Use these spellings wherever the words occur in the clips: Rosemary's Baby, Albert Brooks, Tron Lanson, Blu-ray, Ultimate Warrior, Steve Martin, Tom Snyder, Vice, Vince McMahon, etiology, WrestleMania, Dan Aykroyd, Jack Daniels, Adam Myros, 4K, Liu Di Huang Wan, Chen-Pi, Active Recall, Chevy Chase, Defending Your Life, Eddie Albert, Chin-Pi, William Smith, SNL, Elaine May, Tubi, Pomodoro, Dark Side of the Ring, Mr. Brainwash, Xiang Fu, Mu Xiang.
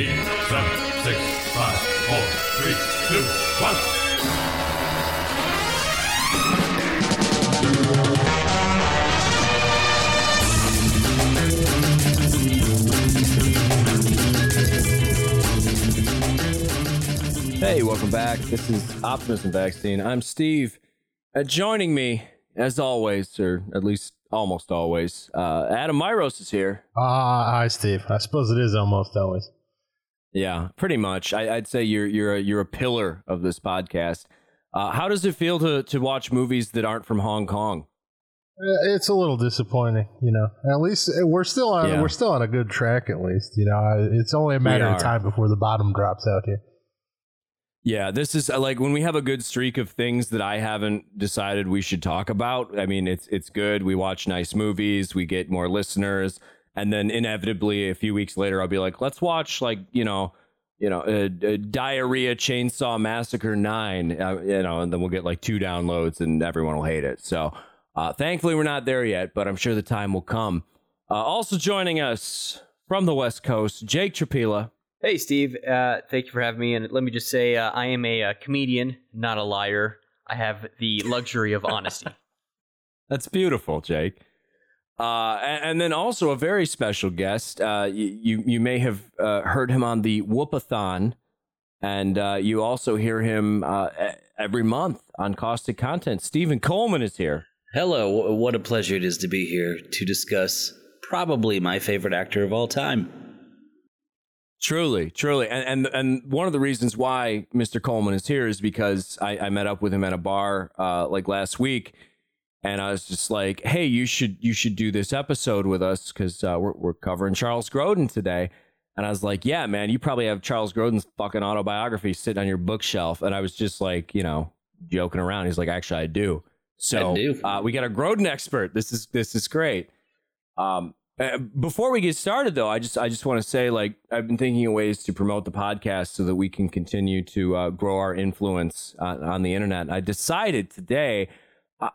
8, 7, 6, 5, 4, 3, 2, 1. Hey, welcome back. This is Optimism Vaccine. I'm Steve. Joining me, as always, or at least almost always, Adam Myros is here. Hi, Steve. I suppose it is almost always. Yeah, pretty much. I'd say you're a pillar of this podcast. How does it feel to watch movies that aren't from Hong Kong? It's a little disappointing, you know. At least we're still on a good track. At least, you know, it's only a matter of time before the bottom drops out here. Yeah, this is like when we have a good streak of things that I haven't decided we should talk about. I mean, it's good. We watch nice movies. We get more listeners. And then inevitably, a few weeks later, I'll be like, let's watch like, Diarrhea Chainsaw Massacre 9, and then we'll get like 2 downloads and everyone will hate it. So thankfully, we're not there yet, but I'm sure the time will come. Also joining us from the West Coast, Jake Trapila. Hey, Steve. Thank you for having me. And let me just say, I am a comedian, not a liar. I have the luxury of honesty. That's beautiful, Jake. And then also a very special guest. You may have heard him on the Whoop-a-thon, and you also hear him every month on Caustic Content. Stephen Coleman is here. Hello. What a pleasure it is to be here to discuss probably my favorite actor of all time. Truly, truly. And one of the reasons why Mr. Coleman is here is because I met up with him at a bar like last week. And I was just like, hey, you should do this episode with us because we're covering Charles Grodin today. And I was like, yeah, man, you probably have Charles Grodin's fucking autobiography sitting on your bookshelf. And I was just like, joking around. He's like, actually, I do. So I do. We got a Grodin expert. This is great. Before we get started, though, I just want to say, like, I've been thinking of ways to promote the podcast so that we can continue to grow our influence on the internet. I decided today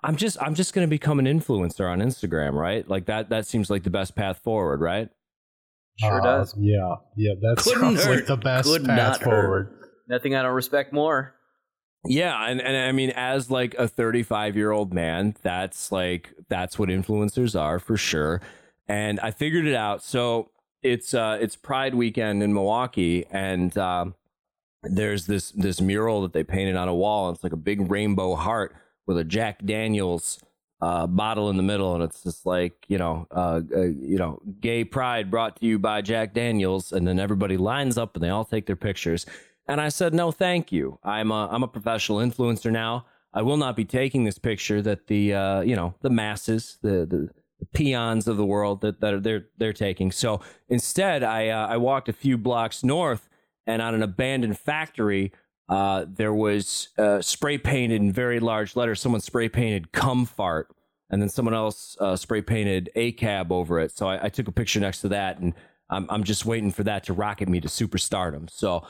I'm just going to become an influencer on Instagram, right? Like that seems like the best path forward, right? Sure does. Yeah, that's like the best path forward. Nothing I don't respect more. Yeah, and I mean, as like a 35-year-old man, that's what influencers are for sure. And I figured it out. So it's Pride weekend in Milwaukee, and there's this mural that they painted on a wall. And it's like a big rainbow heart with a Jack Daniels bottle in the middle, and it's just like gay pride brought to you by Jack Daniels. And then everybody lines up and they all take their pictures. And I said, no, thank you. I'm a professional influencer now. I will not be taking this picture that the the masses the peons of the world that they're taking. So instead, I walked a few blocks north, and on an abandoned factory, there was spray painted in very large letters. Someone spray painted "cum fart," and then someone else spray painted "ACAB" over it. So I took a picture next to that, and I'm just waiting for that to rocket me to superstardom. So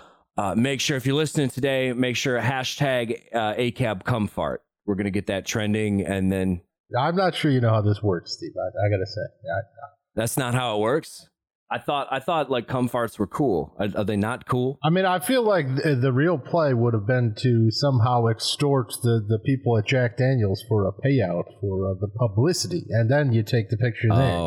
make sure if you're listening today, make sure hashtag ACAB cum fart. We're gonna get that trending, and then. I'm not sure you know how this works, Steve. I gotta say, that's not how it works. I thought like cum farts were cool. Are they not cool? I mean, I feel like the real play would have been to somehow extort the people at Jack Daniels for a payout for the publicity, and then you take the picture there.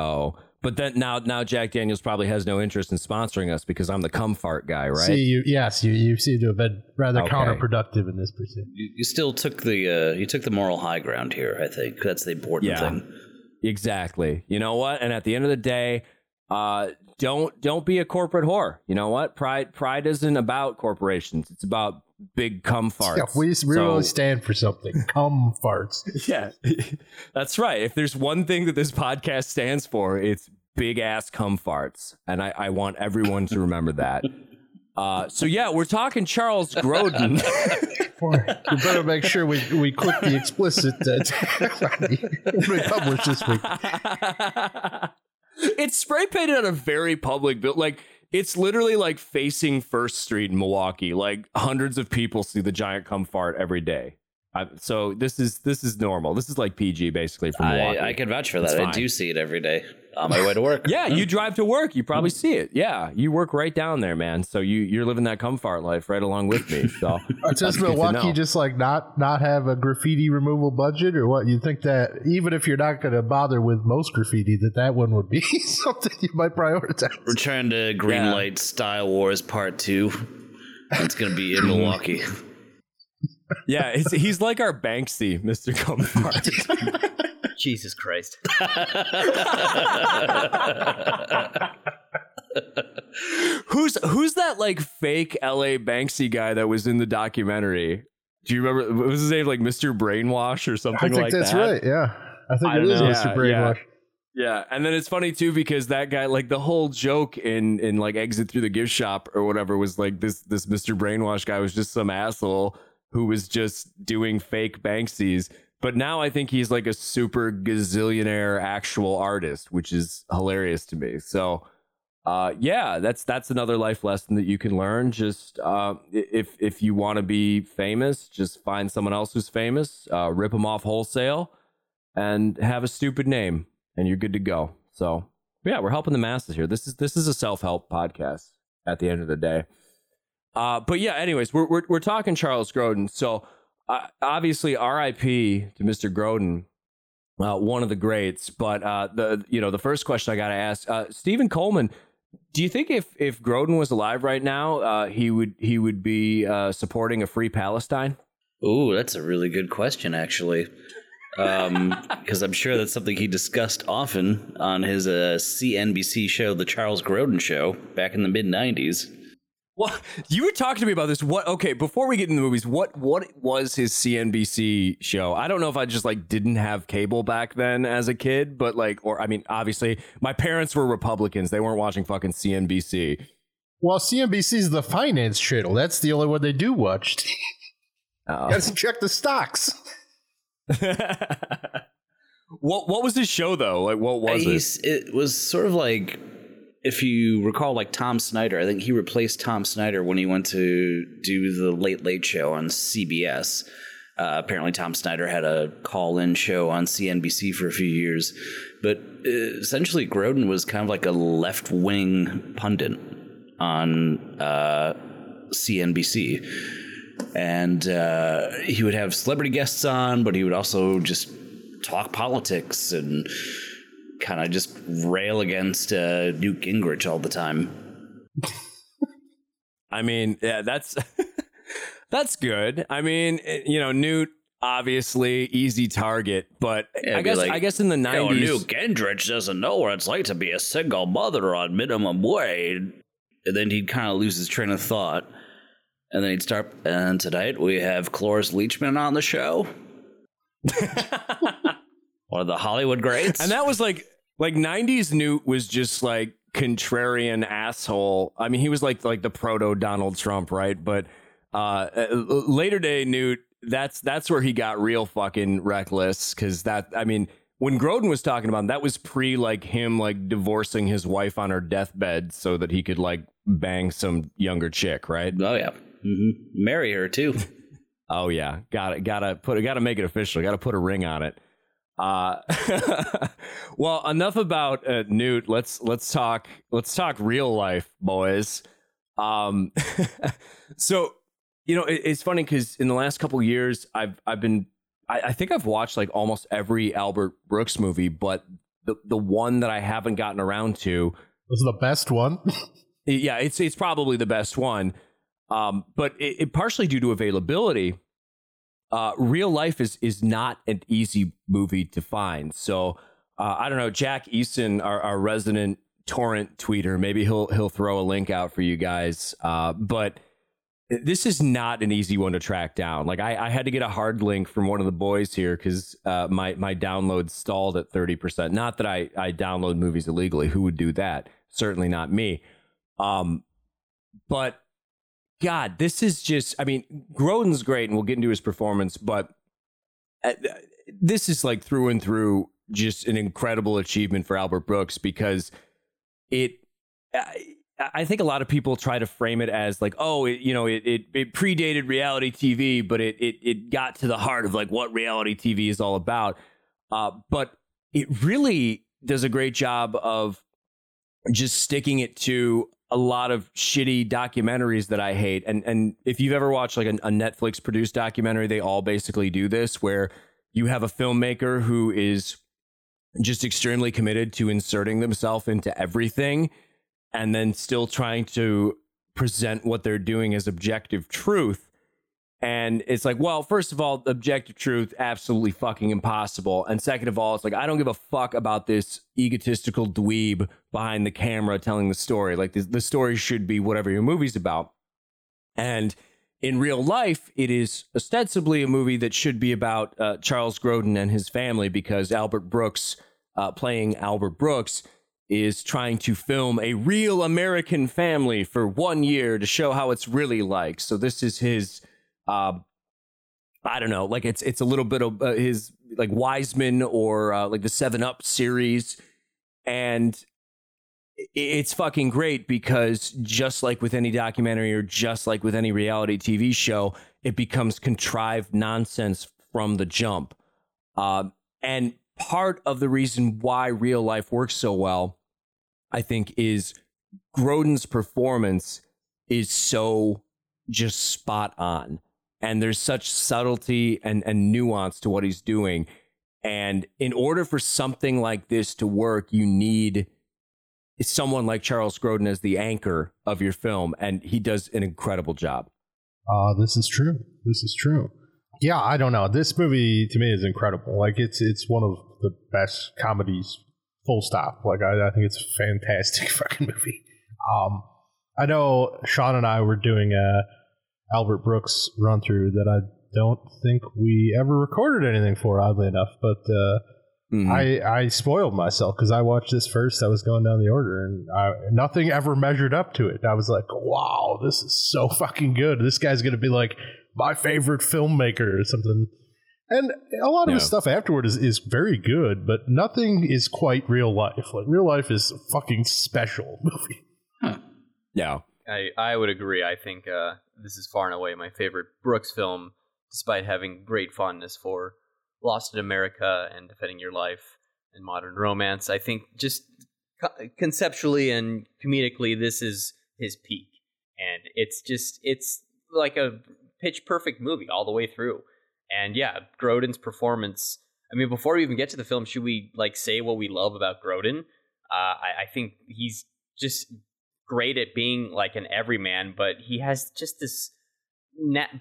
Oh. But then now Jack Daniels probably has no interest in sponsoring us because I'm the cum fart guy, right? See, you seem to have been rather counterproductive in this pursuit. You still took the moral high ground here, I think. That's the important thing. Exactly. You know what? And at the end of the day, don't be a corporate whore. You know what? Pride isn't about corporations. It's about big cum farts. Yeah, we really stand for something. Cum farts. Yeah, that's right. If there's one thing that this podcast stands for, it's big ass cum farts. And I want everyone to remember that. So, yeah, we're talking Charles Grodin. You better make sure we click the explicit when we publish this week. It's spray painted on a very public building. Like, it's literally like facing First Street in Milwaukee. Like hundreds of people see the giant cum fart every day. So this is normal. This is like PG basically for Milwaukee. I can vouch for that. I do see it every day. on my way to work. Yeah, you drive to work. You probably see it. Yeah, you work right down there, man. So you're living that comfart life right along with me. So does Milwaukee just like not have a graffiti removal budget or what? You think that even if you're not going to bother with most graffiti, that one would be something you might prioritize? We're trying to greenlight Style Wars Part 2. It's going to be in Milwaukee. Yeah, he's like our Banksy, Mr. Comfort. Jesus Christ. Who's that like fake LA Banksy guy that was in the documentary? Do you remember? What was his name, like Mr. Brainwash or something like that? I think that's right. Yeah, I think it is Mr. Brainwash. Yeah, and then it's funny too because that guy, like the whole joke in like Exit Through the Gift Shop or whatever was like this Mr. Brainwash guy was just some asshole who was just doing fake Banksies. But now I think he's like a super gazillionaire actual artist, which is hilarious to me. So, that's another life lesson that you can learn. Just if you want to be famous, just find someone else who's famous, rip them off wholesale, and have a stupid name, and you're good to go. So, yeah, we're helping the masses here. This is a self-help podcast at the end of the day. But yeah, anyways, we're talking Charles Grodin. So. Obviously, R.I.P. to Mr. Grodin, one of the greats. But the first question I got to ask, Stephen Coleman, do you think if Grodin was alive right now, he would be supporting a free Palestine? Ooh, that's a really good question, actually, because I'm sure that's something he discussed often on his CNBC show, The Charles Grodin Show, back in the mid '90s. Well, you were talking to me about this. Before we get into the movies, what was his CNBC show? I don't know if I just like didn't have cable back then as a kid, but obviously my parents were Republicans. They weren't watching fucking CNBC. Well, CNBC is the finance channel. That's the only one they do watch. Gotta check the stocks. What was his show though? Like what was it? It was sort of like, if you recall, like Tom Snyder, I think he replaced Tom Snyder when he went to do the Late Late Show on CBS. Apparently, Tom Snyder had a call-in show on CNBC for a few years. But essentially, Grodin was kind of like a left-wing pundit on CNBC. And he would have celebrity guests on, but he would also just talk politics and kind of just rail against Newt Gingrich all the time. I mean, yeah, that's good. I mean, Newt, obviously, easy target, but yeah, I guess in the 90s... You know, Newt Gingrich doesn't know what it's like to be a single mother on minimum wage. And then he'd kind of lose his train of thought. And then he'd start, and tonight we have Cloris Leachman on the show. Or the Hollywood greats. And that was like 90s Newt was just like contrarian asshole. I mean, he was like the proto Donald Trump, right? But later day Newt, that's where he got real fucking reckless. Because when Grodin was talking about him, that was pre him divorcing his wife on her deathbed so that he could bang some younger chick, right? Oh, yeah. Mm-hmm. Marry her, too. Oh, yeah. Gotta make it official. Gotta put a ring on it. Well, enough about Newt. Let's talk real life, boys. So, it's funny because in the last couple of years, I think I've watched like almost every Albert Brooks movie, but the one that I haven't gotten around to was the best one. Yeah, it's probably the best one. But it partially due to availability. Real Life is not an easy movie to find. So, I don't know, Jack Easton, our resident torrent tweeter, maybe he'll throw a link out for you guys. But this is not an easy one to track down. Like I had to get a hard link from one of the boys here because my download stalled at 30%. Not that I download movies illegally. Who would do that? Certainly not me. But God, this is just, I mean, Grodin's great and we'll get into his performance, but this is like through and through just an incredible achievement for Albert Brooks because I think a lot of people try to frame it as like, oh, it predated reality TV, but it got to the heart of like what reality TV is all about. But it really does a great job of just sticking it to a lot of shitty documentaries that I hate. And if you've ever watched like a Netflix produced documentary, they all basically do this, where you have a filmmaker who is just extremely committed to inserting themselves into everything and then still trying to present what they're doing as objective truth. And it's like, well, first of all, objective truth, absolutely fucking impossible. And second of all, it's like, I don't give a fuck about this egotistical dweeb behind the camera telling the story. Like the story should be whatever your movie's about. And in real life, it is ostensibly a movie that should be about Charles Grodin and his family, because Albert Brooks, playing Albert Brooks, is trying to film a real American family for 1 year to show how it's really like. So this is his... I don't know, like it's a little bit of his like Wiseman or like the 7-Up series. And it's fucking great, because just like with any documentary or just like with any reality TV show, it becomes contrived nonsense from the jump. And part of the reason why Real Life works so well, I think, is Grodin's performance is so just spot on. And there's such subtlety and nuance to what he's doing. And in order for something like this to work, you need someone like Charles Grodin as the anchor of your film. And he does an incredible job. This is true. This is true. Yeah, I don't know. This movie to me is incredible. Like it's one of the best comedies, full stop. Like I think it's a fantastic fucking movie. I know Sean and I were doing a Albert Brooks run through that I don't think we ever recorded anything for, oddly enough, but I spoiled myself because I watched this first. I was going down the order, and nothing ever measured up to it. I was like, wow, this is so fucking good. This guy's going to be like my favorite filmmaker or something. And a lot of his stuff afterward is very good, but nothing is quite Real Life. Like Real Life is a fucking special movie. Huh. Yeah. I would agree. I think this is far and away my favorite Brooks film, despite having great fondness for Lost in America and Defending Your Life and Modern Romance. I think just conceptually and comedically, this is his peak. And it's like a pitch perfect movie all the way through. And yeah, Grodin's performance. I mean, before we even get to the film, should we like say what we love about Grodin? I think he's just great at being like an everyman, but he has just this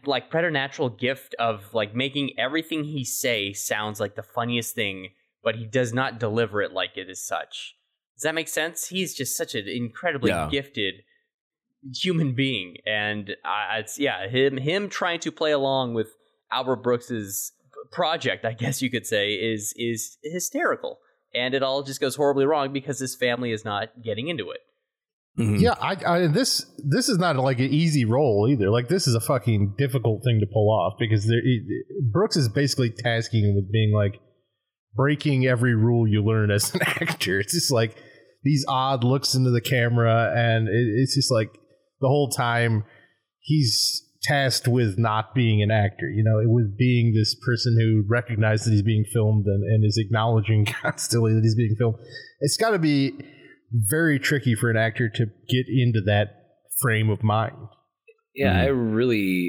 like preternatural gift of like making everything he say sounds like the funniest thing, but he does not deliver it like it is such. Does that make sense? He's just such an incredibly gifted human being, and it's him trying to play along with Albert Brooks's project, I guess you could say, is hysterical, and it all just goes horribly wrong because his family is not getting into it. Mm-hmm. Yeah, this is not like an easy role either. Like this is a fucking difficult thing to pull off, because Brooks is basically tasking him with being like breaking every rule you learn as an actor. It's just like these odd looks into the camera, and it's just like the whole time he's tasked with not being an actor, you know, with being this person who recognizes that he's being filmed and is acknowledging constantly that he's being filmed. It's got to be very tricky for an actor to get into that frame of mind. Yeah, I really,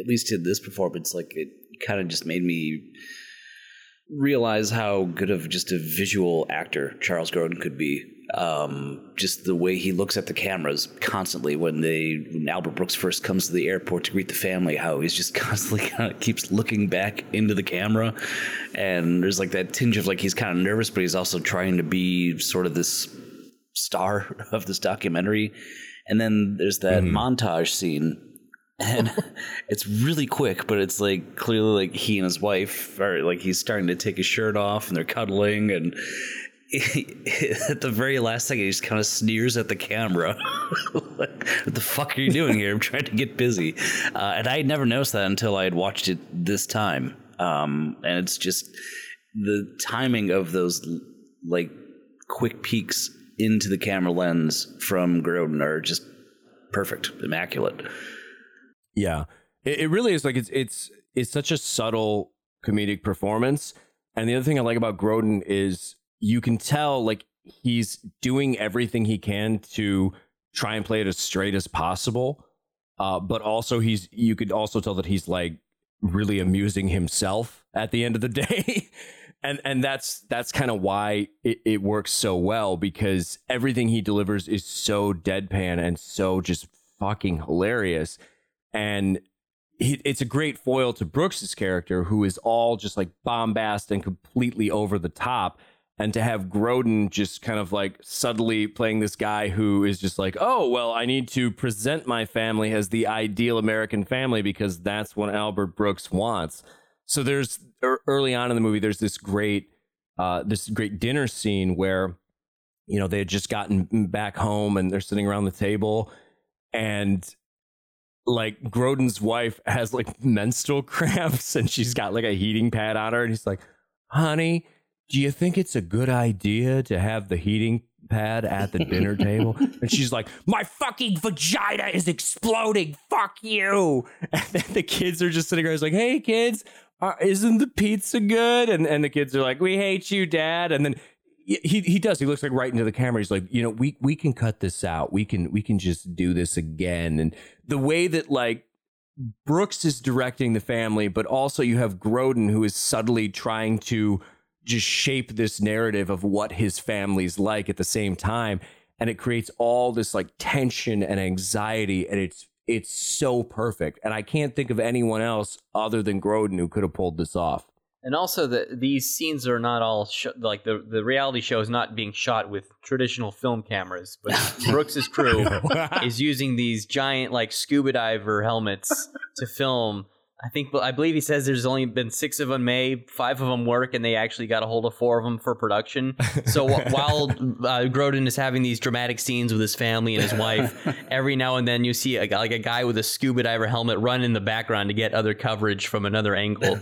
at least in this performance, like it kind of just made me realize how good of just a visual actor Charles Grodin could be. Just the way he looks at the cameras constantly when Albert Brooks first comes to the airport to greet the family, how he's just constantly kind of keeps looking back into the camera, and there's like that tinge of like he's kind of nervous, but he's also trying to be sort of this star of this documentary. And then there's that montage scene, and it's really quick, but it's like clearly like he and his wife are like, he's starting to take his shirt off and they're cuddling, and at the very last thing he just kind of sneers at the camera like, what the fuck are you doing here? I'm trying to get busy. And I had never noticed that until I had watched it this time. And it's just the timing of those like quick peaks into the camera lens from Grodin are just perfect, immaculate. Yeah, it really is like it's such a subtle comedic performance. And the other thing I like about Grodin is you can tell like he's doing everything he can to try and play it as straight as possible. But also you could also tell that he's like really amusing himself at the end of the day. And that's kind of why it works so well, because everything he delivers is so deadpan and so just fucking hilarious. And it's a great foil to Brooks's character, who is all just like bombast and completely over the top. And to have Grodin just kind of like subtly playing this guy who is just like, oh, well, I need to present my family as the ideal American family because that's what Albert Brooks wants. So there's early on in the movie, there's this great dinner scene where, you know, they had just gotten back home and they're sitting around the table, and like Grodin's wife has like menstrual cramps and she's got like a heating pad on her. And he's like, honey, do you think it's a good idea to have the heating pad at the dinner table? And she's like, my fucking vagina is exploding. Fuck you. And then the kids are just sitting around. It's like, hey, kids. Isn't the pizza good? And the kids are like, we hate you, Dad. And then he does. He looks like right into the camera. He's like, you know, we can cut this out. We can just do this again. And the way that like Brooks is directing the family, but also you have Grodin, who is subtly trying to just shape this narrative of what his family's like at the same time. And it creates all this like tension and anxiety, and it's so perfect. And I can't think of anyone else other than Grodin who could have pulled this off. And also these scenes are not all like the reality show is not being shot with traditional film cameras, but Brooks's crew is using these giant like scuba diver helmets to film. I believe he says there's only been 6 of them made, 5 of them work, and they actually got a hold of 4 of them for production. So while Grodin is having these dramatic scenes with his family and his wife, every now and then you see a guy with a scuba diver helmet run in the background to get other coverage from another angle,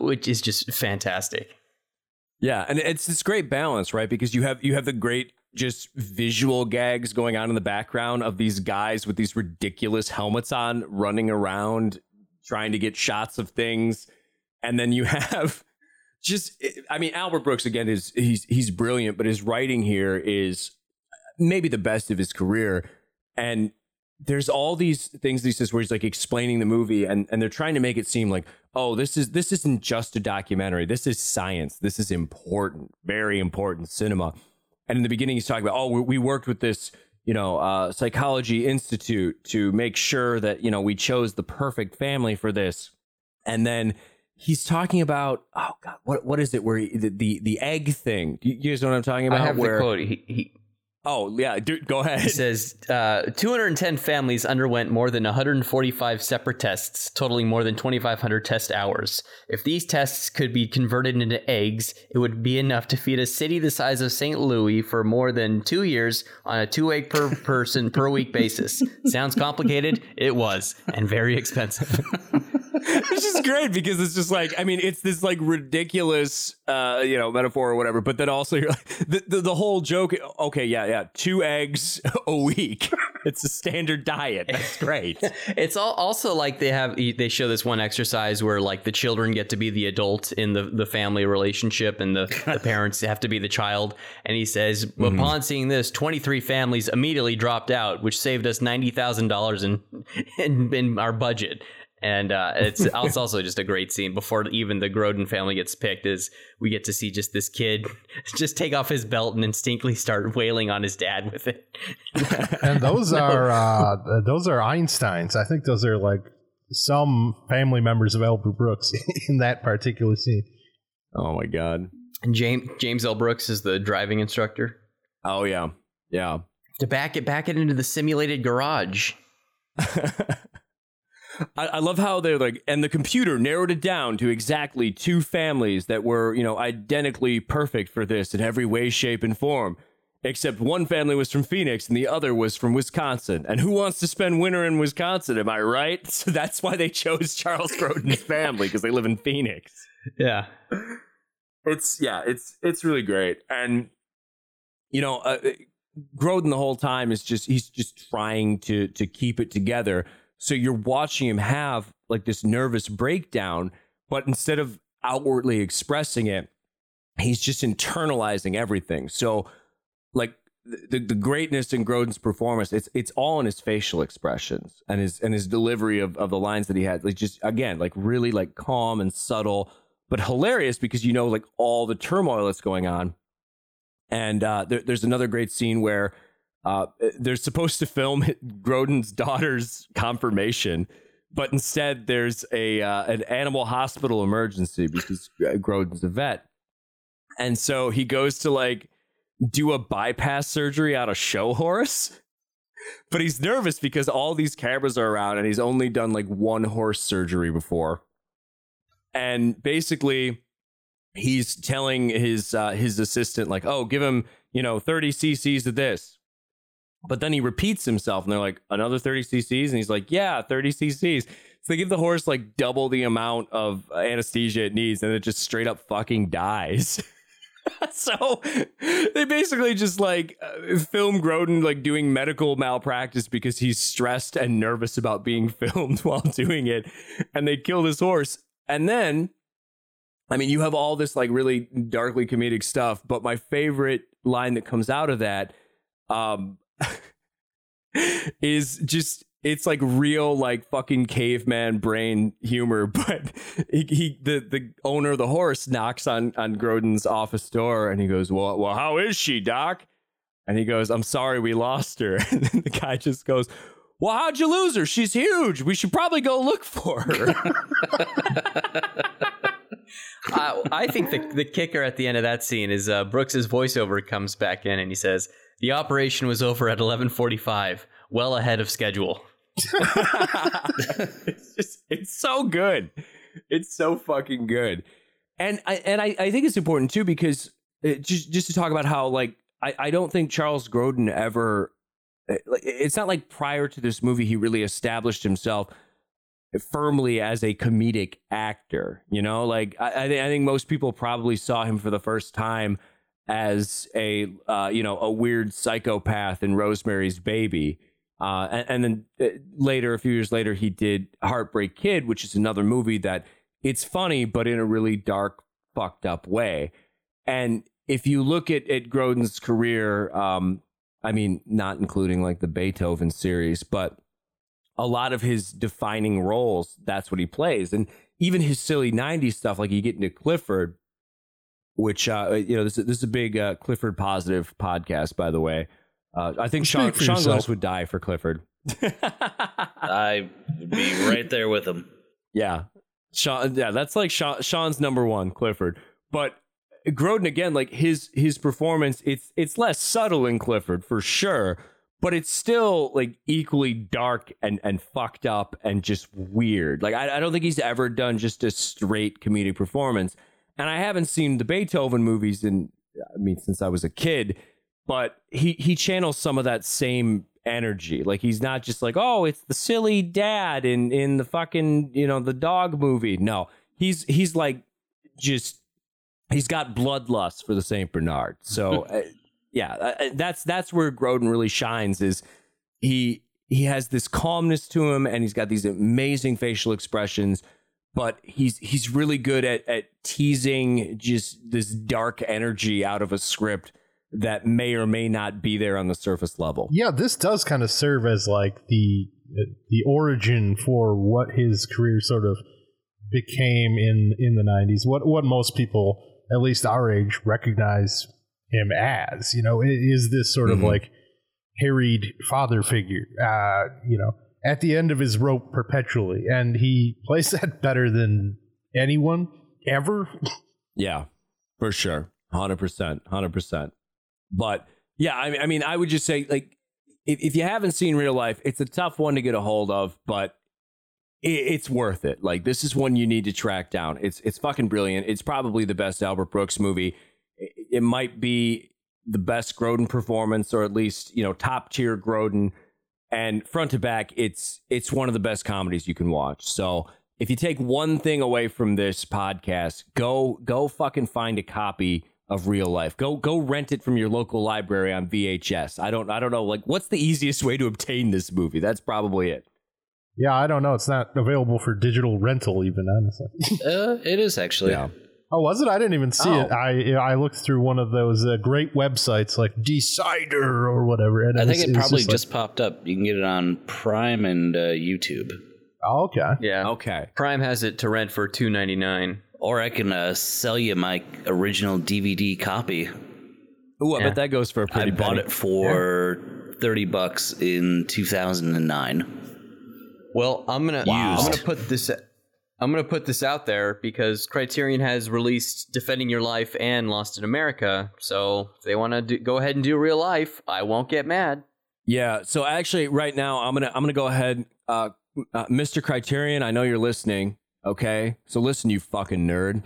which is just fantastic. Yeah, and it's this great balance, right? Because you have the great just visual gags going on in the background of these guys with these ridiculous helmets on running around, trying to get shots of things. And then you have just, I mean, Albert Brooks, again, he's brilliant, but his writing here is maybe the best of his career. And there's all these things he says where he's like explaining the movie, and they're trying to make it seem like, oh, this isn't just a documentary. This is science. This is important, very important cinema. And in the beginning, he's talking about, oh, we worked with this, you know, Psychology Institute to make sure that, you know, we chose the perfect family for this. And then he's talking about, oh God, what is it where the egg thing? You guys know what I'm talking about? I have the quote. Oh yeah, dude, go ahead. He says, 210 families underwent more than 145 separate tests, totaling more than 2,500 test hours. If these tests could be converted into eggs, it would be enough to feed a city the size of St. Louis for more than 2 years on a 2 egg per person per week basis. Sounds complicated? It was, and very expensive. Which is great, because it's just like, I mean, it's this like ridiculous, you know, metaphor or whatever. But then also you're like, the whole joke. Okay, yeah, 2 eggs a week. It's a standard diet. That's great. It's all also like they show this one exercise where like the children get to be the adult in the family relationship, and the parents have to be the child. And he says, mm-hmm. Upon seeing this, 23 families immediately dropped out, which saved us $90,000 in our budget. And it's also just a great scene before even the Grodin family gets picked, is we get to see just this kid just take off his belt and instinctively start wailing on his dad with it. And those are Einsteins. I think those are like some family members of Albert Brooks in that particular scene. Oh, my God. And James L. Brooks is the driving instructor. Oh, yeah. Yeah. To back it into the simulated garage. I love how they're like, and the computer narrowed it down to exactly 2 families that were, you know, identically perfect for this in every way, shape, and form. Except one family was from Phoenix and the other was from Wisconsin. And who wants to spend winter in Wisconsin? Am I right? So that's why they chose Charles Grodin's family, because they live in Phoenix. Yeah. It's really great. And, you know, Grodin the whole time is just, he's just trying to keep it together. So you're watching him have like this nervous breakdown, but instead of outwardly expressing it, he's just internalizing everything. So like the greatness in Grodin's performance, it's all in his facial expressions and his delivery of the lines that he had. Like just again, like really like calm and subtle, but hilarious because you know like all the turmoil that's going on. And there's another great scene where they're supposed to film Grodin's daughter's confirmation, but instead there's an animal hospital emergency because Grodin's a vet, and so he goes to like do a bypass surgery on a show horse, but he's nervous because all these cameras are around and he's only done like one horse surgery before. And basically he's telling his assistant like, oh, give him, you know, 30 cc's of this, but then he repeats himself and they're like, another 30 cc's, and he's like, yeah, 30 cc's. So they give the horse like double the amount of anesthesia it needs and it just straight up fucking dies. So they basically just like film Grodin like doing medical malpractice because he's stressed and nervous about being filmed while doing it, and they kill this horse. And then, I mean, you have all this like really darkly comedic stuff, but my favorite line that comes out of that is just, it's like real like fucking caveman brain humor, but the owner of the horse knocks on Grodin's office door and he goes, well, how is she, Doc? And he goes, I'm sorry, we lost her. And then the guy just goes, well, how'd you lose her? She's huge. We should probably go look for her. I think the kicker at the end of that scene is Brooks's voiceover comes back in and he says, the operation was over at 11:45, well ahead of schedule. It's so good. It's so fucking good. And I think it's important too, because just to talk about how like I don't think Charles Grodin ever, it's not like prior to this movie he really established himself firmly as a comedic actor, you know, like I think most people probably saw him for the first time as a weird psychopath in Rosemary's Baby. And then later, a few years later, he did Heartbreak Kid, which is another movie that it's funny, but in a really dark, fucked up way. And if you look at Grodin's career, I mean, not including like the Beethoven series, but a lot of his defining roles, that's what he plays. And even his silly 90s stuff, like you get into Clifford, which, this is a big Clifford positive podcast, by the way. I think Sean Glass would die for Clifford. I would be right there with him. Yeah. Sean, yeah, that's like Sean's number one, Clifford. But Grodin, again, like his performance, it's less subtle in Clifford for sure, but it's still like equally dark and fucked up and just weird. Like I don't think he's ever done just a straight comedic performance. And I haven't seen the Beethoven movies since I was a kid. But he channels some of that same energy. Like he's not just like, oh, it's the silly dad in the fucking, you know, the dog movie. No, he's like just, he's got bloodlust for the Saint Bernard. So that's where Grodin really shines, is he has this calmness to him and he's got these amazing facial expressions. But he's really good at teasing just this dark energy out of a script that may or may not be there on the surface level. Yeah, this does kind of serve as like the origin for what his career sort of became in the 90s. What most people, at least our age, recognize him as, you know, is this sort of like harried father figure, you know, at the end of his rope perpetually. And he plays that better than anyone ever. Yeah, for sure. 100%. But yeah, I mean, I would just say, like, if you haven't seen Real Life, it's a tough one to get a hold of, but it's worth it. Like, this is one you need to track down. It's fucking brilliant. It's probably the best Albert Brooks movie. It might be the best Grodin performance, or at least, you know, top tier Grodin. And front to back, it's one of the best comedies you can watch. So if you take one thing away from this podcast, go fucking find a copy of Real Life. Go rent it from your local library on VHS. I don't know, like, what's the easiest way to obtain this movie? That's probably it. Yeah, I don't know. It's not available for digital rental even, honestly. It is actually. Yeah. Oh, was it? I didn't even see it. I looked through one of those great websites like Decider or whatever. And I think it probably just popped up. You can get it on Prime and YouTube. Oh, okay. Yeah. Okay. Prime has it to rent for $2.99. Or I can sell you my original DVD copy. Ooh, I bet that goes for a pretty penny. I bought it for $30 in 2009. Well, I'm gonna put this out there because Criterion has released Defending Your Life and Lost in America. So if they want to go ahead and do Real Life, I won't get mad. Yeah. So actually, right now, I'm gonna go ahead, Mr. Criterion. I know you're listening. Okay, so listen, you fucking nerd.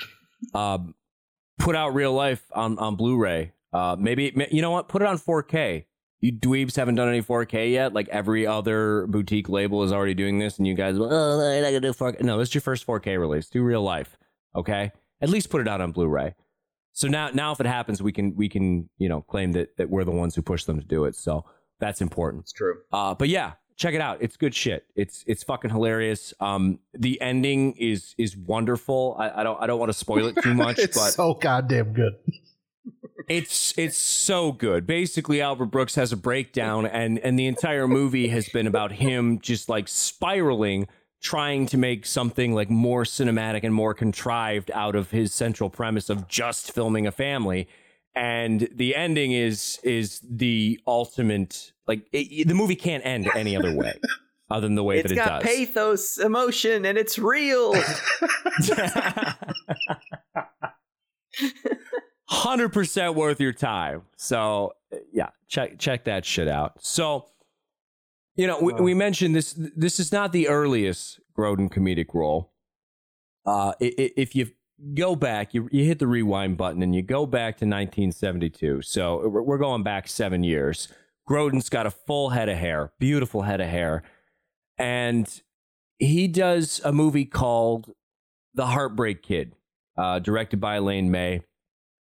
Put out Real Life on Blu-ray. Maybe, you know what? Put it on 4K. You dweebs haven't done any 4K yet. Like every other boutique label is already doing this, and you guys, I'm not gonna do 4K. No, this is your first 4K release. Do Real Life, okay? At least put it out on Blu-ray. So now if it happens, we can claim that we're the ones who pushed them to do it. So that's important. It's true. But yeah. Check it out. It's good shit. It's fucking hilarious. The ending is wonderful. I don't want to spoil it too much. It's so goddamn good. It's so good. Basically, Albert Brooks has a breakdown, and the entire movie has been about him just like spiraling, trying to make something like more cinematic and more contrived out of his central premise of just filming a family. And the ending is the ultimate, like, the movie can't end any other way other than the way that it does. It's got pathos, emotion, and it's real. 100% worth your time. So, yeah, check that shit out. So, we mentioned this. This is not the earliest Grodin comedic role. If you've go back, you hit the rewind button and you go back to 1972. So we're going back 7 years. Grodin's got a full head of hair, beautiful head of hair. And he does a movie called The Heartbreak Kid, directed by Elaine May.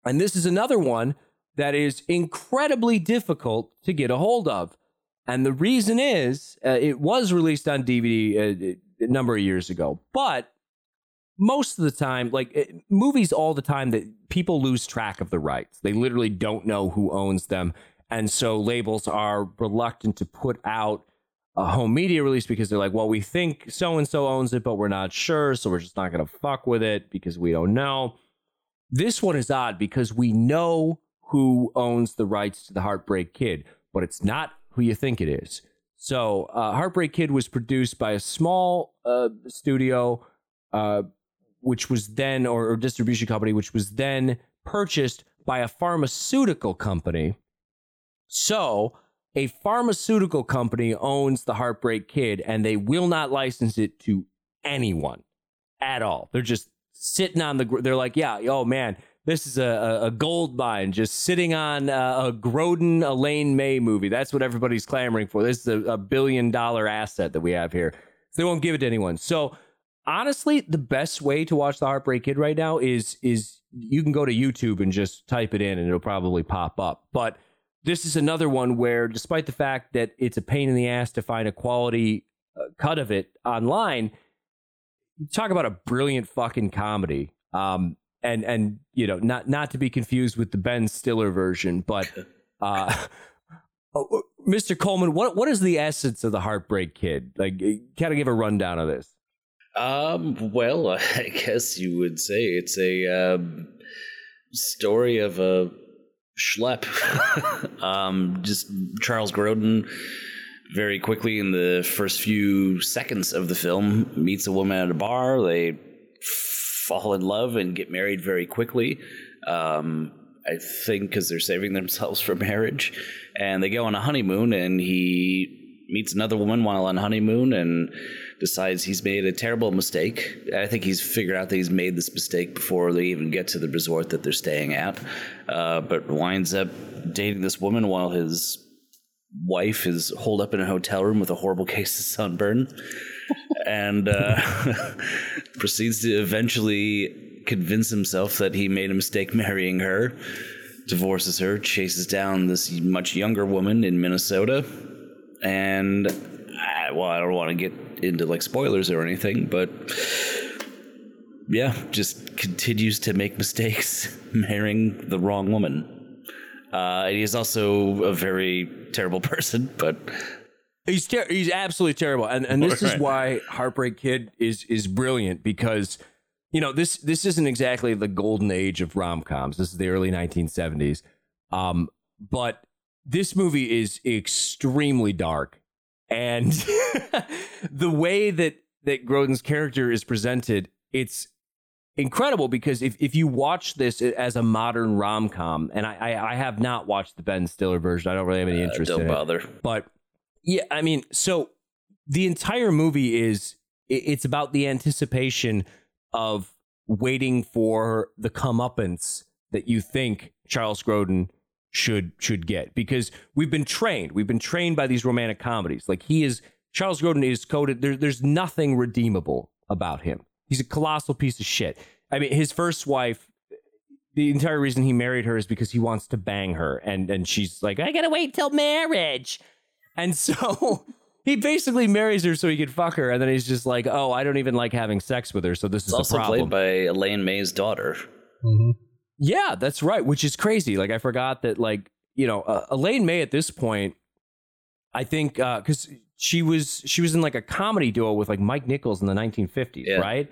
And this is another one that is incredibly difficult to get a hold of. And the reason is it was released on DVD a number of years ago, but most of the time, movies all the time, that people lose track of the rights. They literally don't know who owns them. And so labels are reluctant to put out a home media release because they're like, well, we think so-and-so owns it, but we're not sure. So we're just not going to fuck with it because we don't know. This one is odd because we know who owns the rights to The Heartbreak Kid, but it's not who you think it is. So Heartbreak Kid was produced by a small studio, which was then, or distribution company, which was then purchased by a pharmaceutical company. So a pharmaceutical company owns The Heartbreak Kid, and they will not license it to anyone at all. They're just sitting on the, they're like, yeah, oh man, this is a gold mine, just sitting on a Grodin Elaine May movie. That's what everybody's clamoring for. This is a $1 billion asset that we have here. So they won't give it to anyone. So honestly, the best way to watch The Heartbreak Kid right now is you can go to YouTube and just type it in and it'll probably pop up. But this is another one where, despite the fact that it's a pain in the ass to find a quality cut of it online, you talk about a brilliant fucking comedy. And not to be confused with the Ben Stiller version, but Mr. Coleman, what is the essence of The Heartbreak Kid? Like, kind of give a rundown of this. Well, I guess you would say it's a story of a schlep. Just Charles Grodin, very quickly in the first few seconds of the film, meets a woman at a bar. They fall in love and get married very quickly. I think because they're saving themselves for marriage, and they go on a honeymoon, and he meets another woman while on honeymoon and decides he's made a terrible mistake. I think he's figured out that he's made this mistake before they even get to the resort that they're staying at, but winds up dating this woman while his wife is holed up in a hotel room with a horrible case of sunburn and proceeds to eventually convince himself that he made a mistake marrying her, divorces her, chases down this much younger woman in Minnesota. And, I don't want to get into, spoilers or anything, but yeah, just continues to make mistakes marrying the wrong woman. And he's also a very terrible person, but... He's absolutely terrible. And this is why Heartbreak Kid is brilliant, because, you know, this isn't exactly the golden age of rom-coms. This is the early 1970s. But this movie is extremely dark. And the way that Grodin's character is presented, it's incredible, because if you watch this as a modern rom-com, and I have not watched the Ben Stiller version. I don't really have any interest in it. Don't bother. But... yeah, I mean, so the entire movie it's about the anticipation of waiting for the comeuppance that you think Charles Grodin should get, because we've been trained by these romantic comedies. Like, Charles Grodin is coded. There's nothing redeemable about him. He's a colossal piece of shit. I mean, his first wife, the entire reason he married her is because he wants to bang her, and she's like, I gotta wait till marriage. And so he basically marries her so he could fuck her. And then he's just like, oh, I don't even like having sex with her. So this is a problem. Also played by Elaine May's daughter. Mm-hmm. Yeah, that's right. Which is crazy. Like, I forgot that, like, you know, Elaine May at this point, I think, because she was in like a comedy duo with like Mike Nichols in the 1950s. Yeah. Right.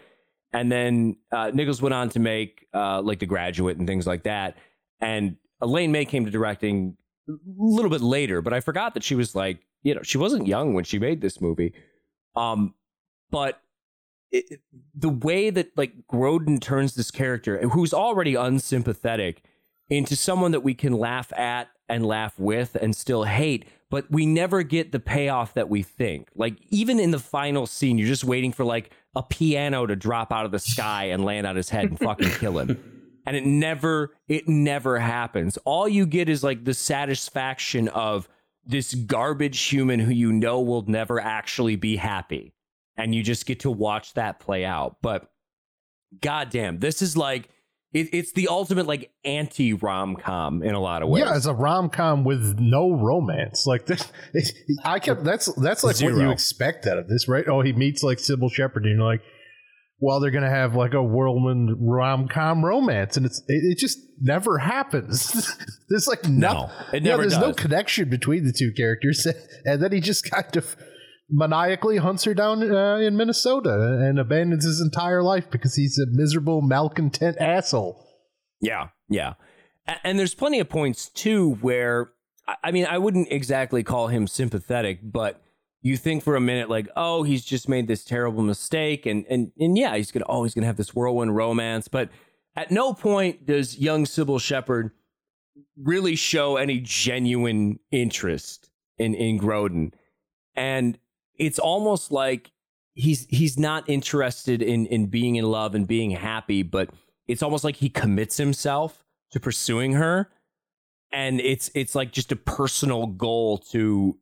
And then Nichols went on to make like The Graduate and things like that. And Elaine May came to directing a little bit later, but I forgot that she was like, you know, she wasn't young when she made this movie. But the way that, like, Grodin turns this character, who's already unsympathetic, into someone that we can laugh at and laugh with and still hate, but we never get the payoff that we think. Like, even in the final scene, you're just waiting for like a piano to drop out of the sky and land on his head and fucking kill him. And it never happens. All you get is like the satisfaction of this garbage human who, you know, will never actually be happy. And you just get to watch that play out. But goddamn, this is like, it's the ultimate like anti-rom-com in a lot of ways. Yeah, it's a rom-com with no romance. Like, this, that's like zero. What you expect out of this, right? Oh, he meets like Cybill Shepherd, and you're like, well, they're going to have like a whirlwind rom-com romance, and it just never happens. There's like there's no connection between the two characters, and then he just kind of maniacally hunts her down in Minnesota and abandons his entire life because he's a miserable, malcontent asshole. Yeah, yeah. And there's plenty of points too where, I mean, I wouldn't exactly call him sympathetic, but you think for a minute, like, oh, he's just made this terrible mistake, and yeah, he's gonna have this whirlwind romance. But at no point does young Cybill Shepherd really show any genuine interest in Grodin, and it's almost like he's not interested in being in love and being happy, but it's almost like he commits himself to pursuing her, and it's like just a personal goal to,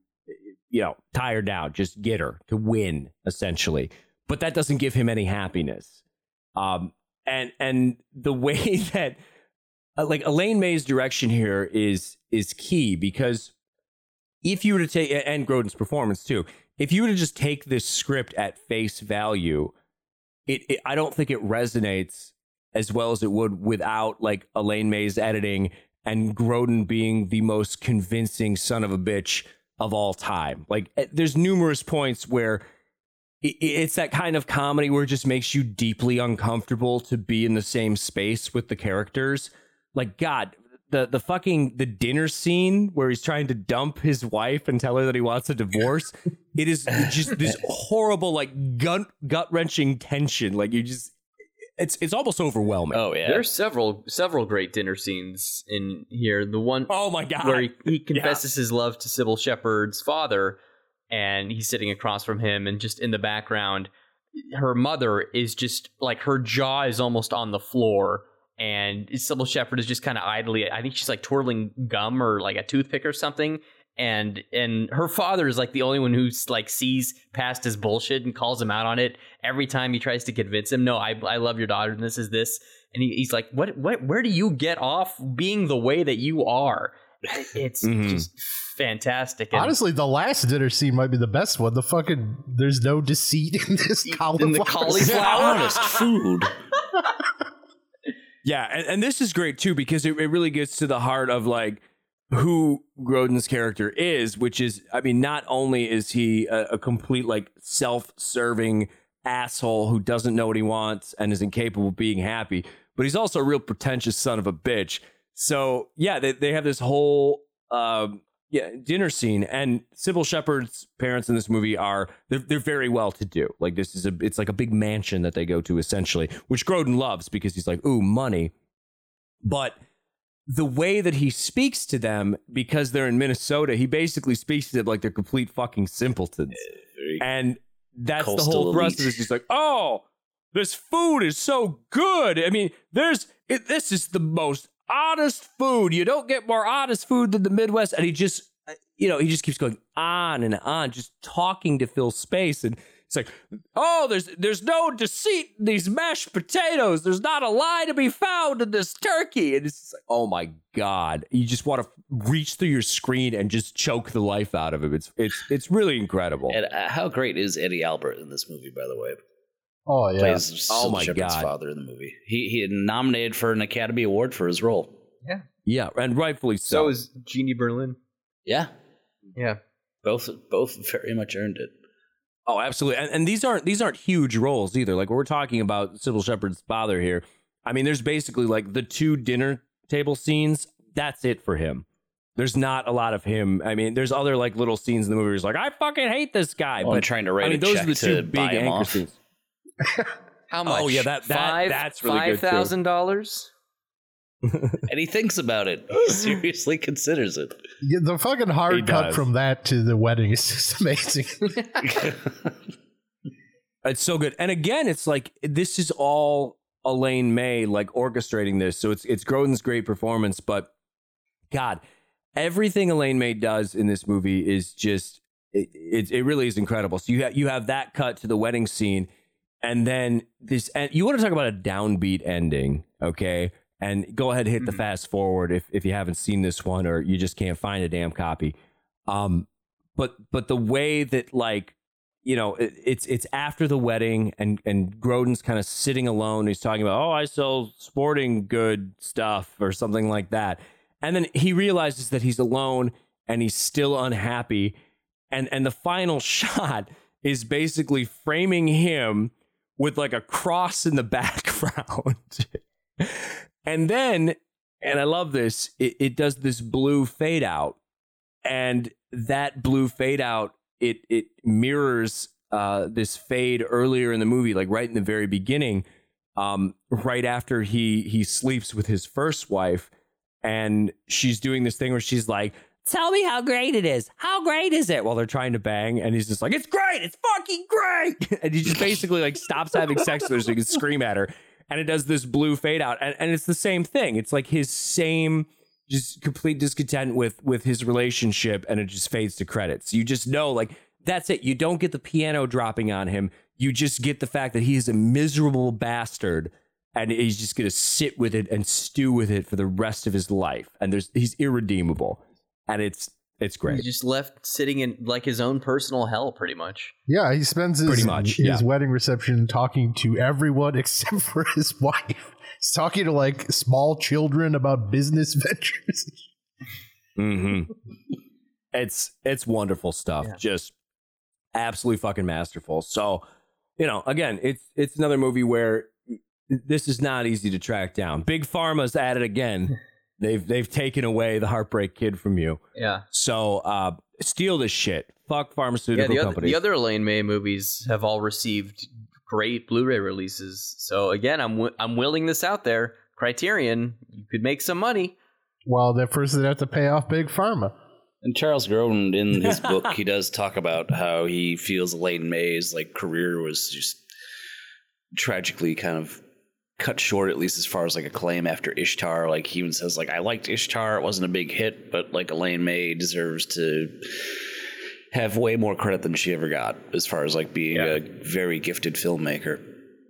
you know, tie her down, just get her to win, essentially. But that doesn't give him any happiness. And the way that like Elaine May's direction here is key, because if you were to take, and Grodin's performance too, if you were to just take this script at face value, it I don't think it resonates as well as it would without like Elaine May's editing and Grodin being the most convincing son of a bitch of all time. Like, there's numerous points where it's that kind of comedy where it just makes you deeply uncomfortable to be in the same space with the characters. Like, God, the fucking the dinner scene where he's trying to dump his wife and tell her that he wants a divorce. It is just this horrible, like, gut-wrenching tension. Like, you just, it's almost overwhelming. Oh yeah, there's several great dinner scenes in here. The one, oh my God, where he confesses his love to Cybill Shepherd's father, and he's sitting across from him, and just in the background, her mother is just like, her jaw is almost on the floor, and Cybill Shepherd is just kind of idly, I think she's like twirling gum or like a toothpick or something, and her father is like the only one who's like sees past his bullshit and calls him out on it every time he tries to convince him, no, I love your daughter and this is this, and he's like, what where do you get off being the way that you are? It's just fantastic. And honestly, the last dinner scene might be the best one. The fucking, there's no deceit in this cauliflower. In the cauliflower food. Yeah, and this is great too, because it really gets to the heart of like who Grodin's character is, which is, I mean, not only is he a complete like self-serving asshole who doesn't know what he wants and is incapable of being happy, but he's also a real pretentious son of a bitch. So yeah, they have this whole dinner scene, and Cybill Shepherd's parents in this movie are they're very well to do. Like this is it's like a big mansion that they go to essentially, which Grodin loves because he's like, ooh, money. But the way that he speaks to them, because they're in Minnesota, he basically speaks to them like they're complete fucking simpletons. And that's the whole thrust of this. He's like, oh, this food is so good. I mean, this is the most honest food. You don't get more honest food than the Midwest. And he just, you know, he just keeps going on and on, just talking to fill space. And it's like, oh, there's no deceit in these mashed potatoes. There's not a lie to be found in this turkey. And it's just like, oh my God. You just want to reach through your screen and just choke the life out of him. It's really incredible. And how great is Eddie Albert in this movie, by the way? Oh yeah. Plays my Shepherd's God. Father in the movie. He nominated for an Academy Award for his role. Yeah. Yeah, and rightfully so. So is Jeannie Berlin. Yeah. Yeah. Both very much earned it. Oh, absolutely. And these aren't huge roles either. Like we're talking about Cybill Shepherd's father here. I mean, there's basically like the two dinner table scenes. That's it for him. There's not a lot of him. I mean, there's other like little scenes in the movie where he's like, I fucking hate this guy. Well, but I'm trying to write a check to buy him off. Scenes. How much? Oh, yeah, that's really good. $5,000? And he thinks about it. He seriously considers it. Yeah, the fucking hard cut from that to the wedding is just amazing. It's so good. And again, it's like this is all Elaine May like orchestrating this. So it's Grodin's great performance, but God, everything Elaine May does in this movie is just it really is incredible. So you have that cut to the wedding scene, and then this, and you want to talk about a downbeat ending, okay? And go ahead and hit the fast forward if you haven't seen this one or you just can't find a damn copy. But the way that, like, you know, it's after the wedding and Grodin's kind of sitting alone. He's talking about, oh, I sell sporting good stuff or something like that. And then he realizes that he's alone and he's still unhappy. And the final shot is basically framing him with like a cross in the background. And then, and I love this, it does this blue fade out, and that blue fade out, it mirrors this fade earlier in the movie, like right in the very beginning, right after he sleeps with his first wife, and she's doing this thing where she's like, tell me how great it is. How great is it? While they're trying to bang, and he's just like, it's great, it's fucking great. And he just basically like stops having sex with her so he can scream at her. And it does this blue fade out. And it's the same thing. It's like his same just complete discontent with his relationship. And it just fades to credits. You just know, like, that's it. You don't get the piano dropping on him. You just get the fact that he is a miserable bastard. And he's just going to sit with it and stew with it for the rest of his life. And he's irredeemable. And it's great. He's just left sitting in like his own personal hell, pretty much. Yeah, he spends his wedding reception talking to everyone except for his wife. He's talking to like small children about business ventures. Mm-hmm. It's wonderful stuff. Yeah. Just absolutely fucking masterful. So, you know, again, it's another movie where this is not easy to track down. Big Pharma's at it again. They've taken away the Heartbreak Kid from you. Yeah. So steal this shit. Fuck pharmaceutical companies. The other Elaine May movies have all received great Blu-ray releases. So again, I'm willing this out there. Criterion, you could make some money. Well, that first they have to pay off Big Pharma. And Charles Grodin, in his book, he does talk about how he feels Elaine May's like career was just tragically kind of cut short, at least as far as like acclaim after Ishtar. Like he even says, like, I liked Ishtar, it wasn't a big hit, but like Elaine May deserves to have way more credit than she ever got as far as like being a very gifted filmmaker.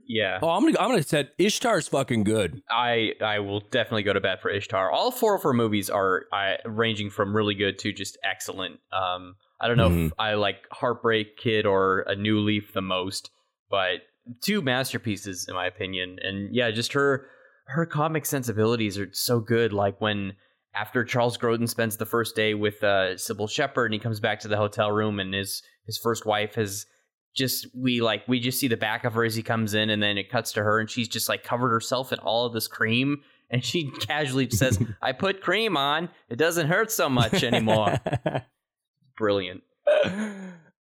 Yeah. Oh, I'm gonna say Ishtar's fucking good. I will definitely go to bat for Ishtar. All four of her movies are ranging from really good to just excellent. I don't know if I like Heartbreak Kid or A New Leaf the most, but two masterpieces in my opinion. And yeah, just her comic sensibilities are so good. Like when after Charles Grodin spends the first day with Cybill Shepherd and he comes back to the hotel room and his first wife has just, we just see the back of her as he comes in, and then it cuts to her and she's just like covered herself in all of this cream. And she casually says, I put cream on. It doesn't hurt so much anymore. Brilliant.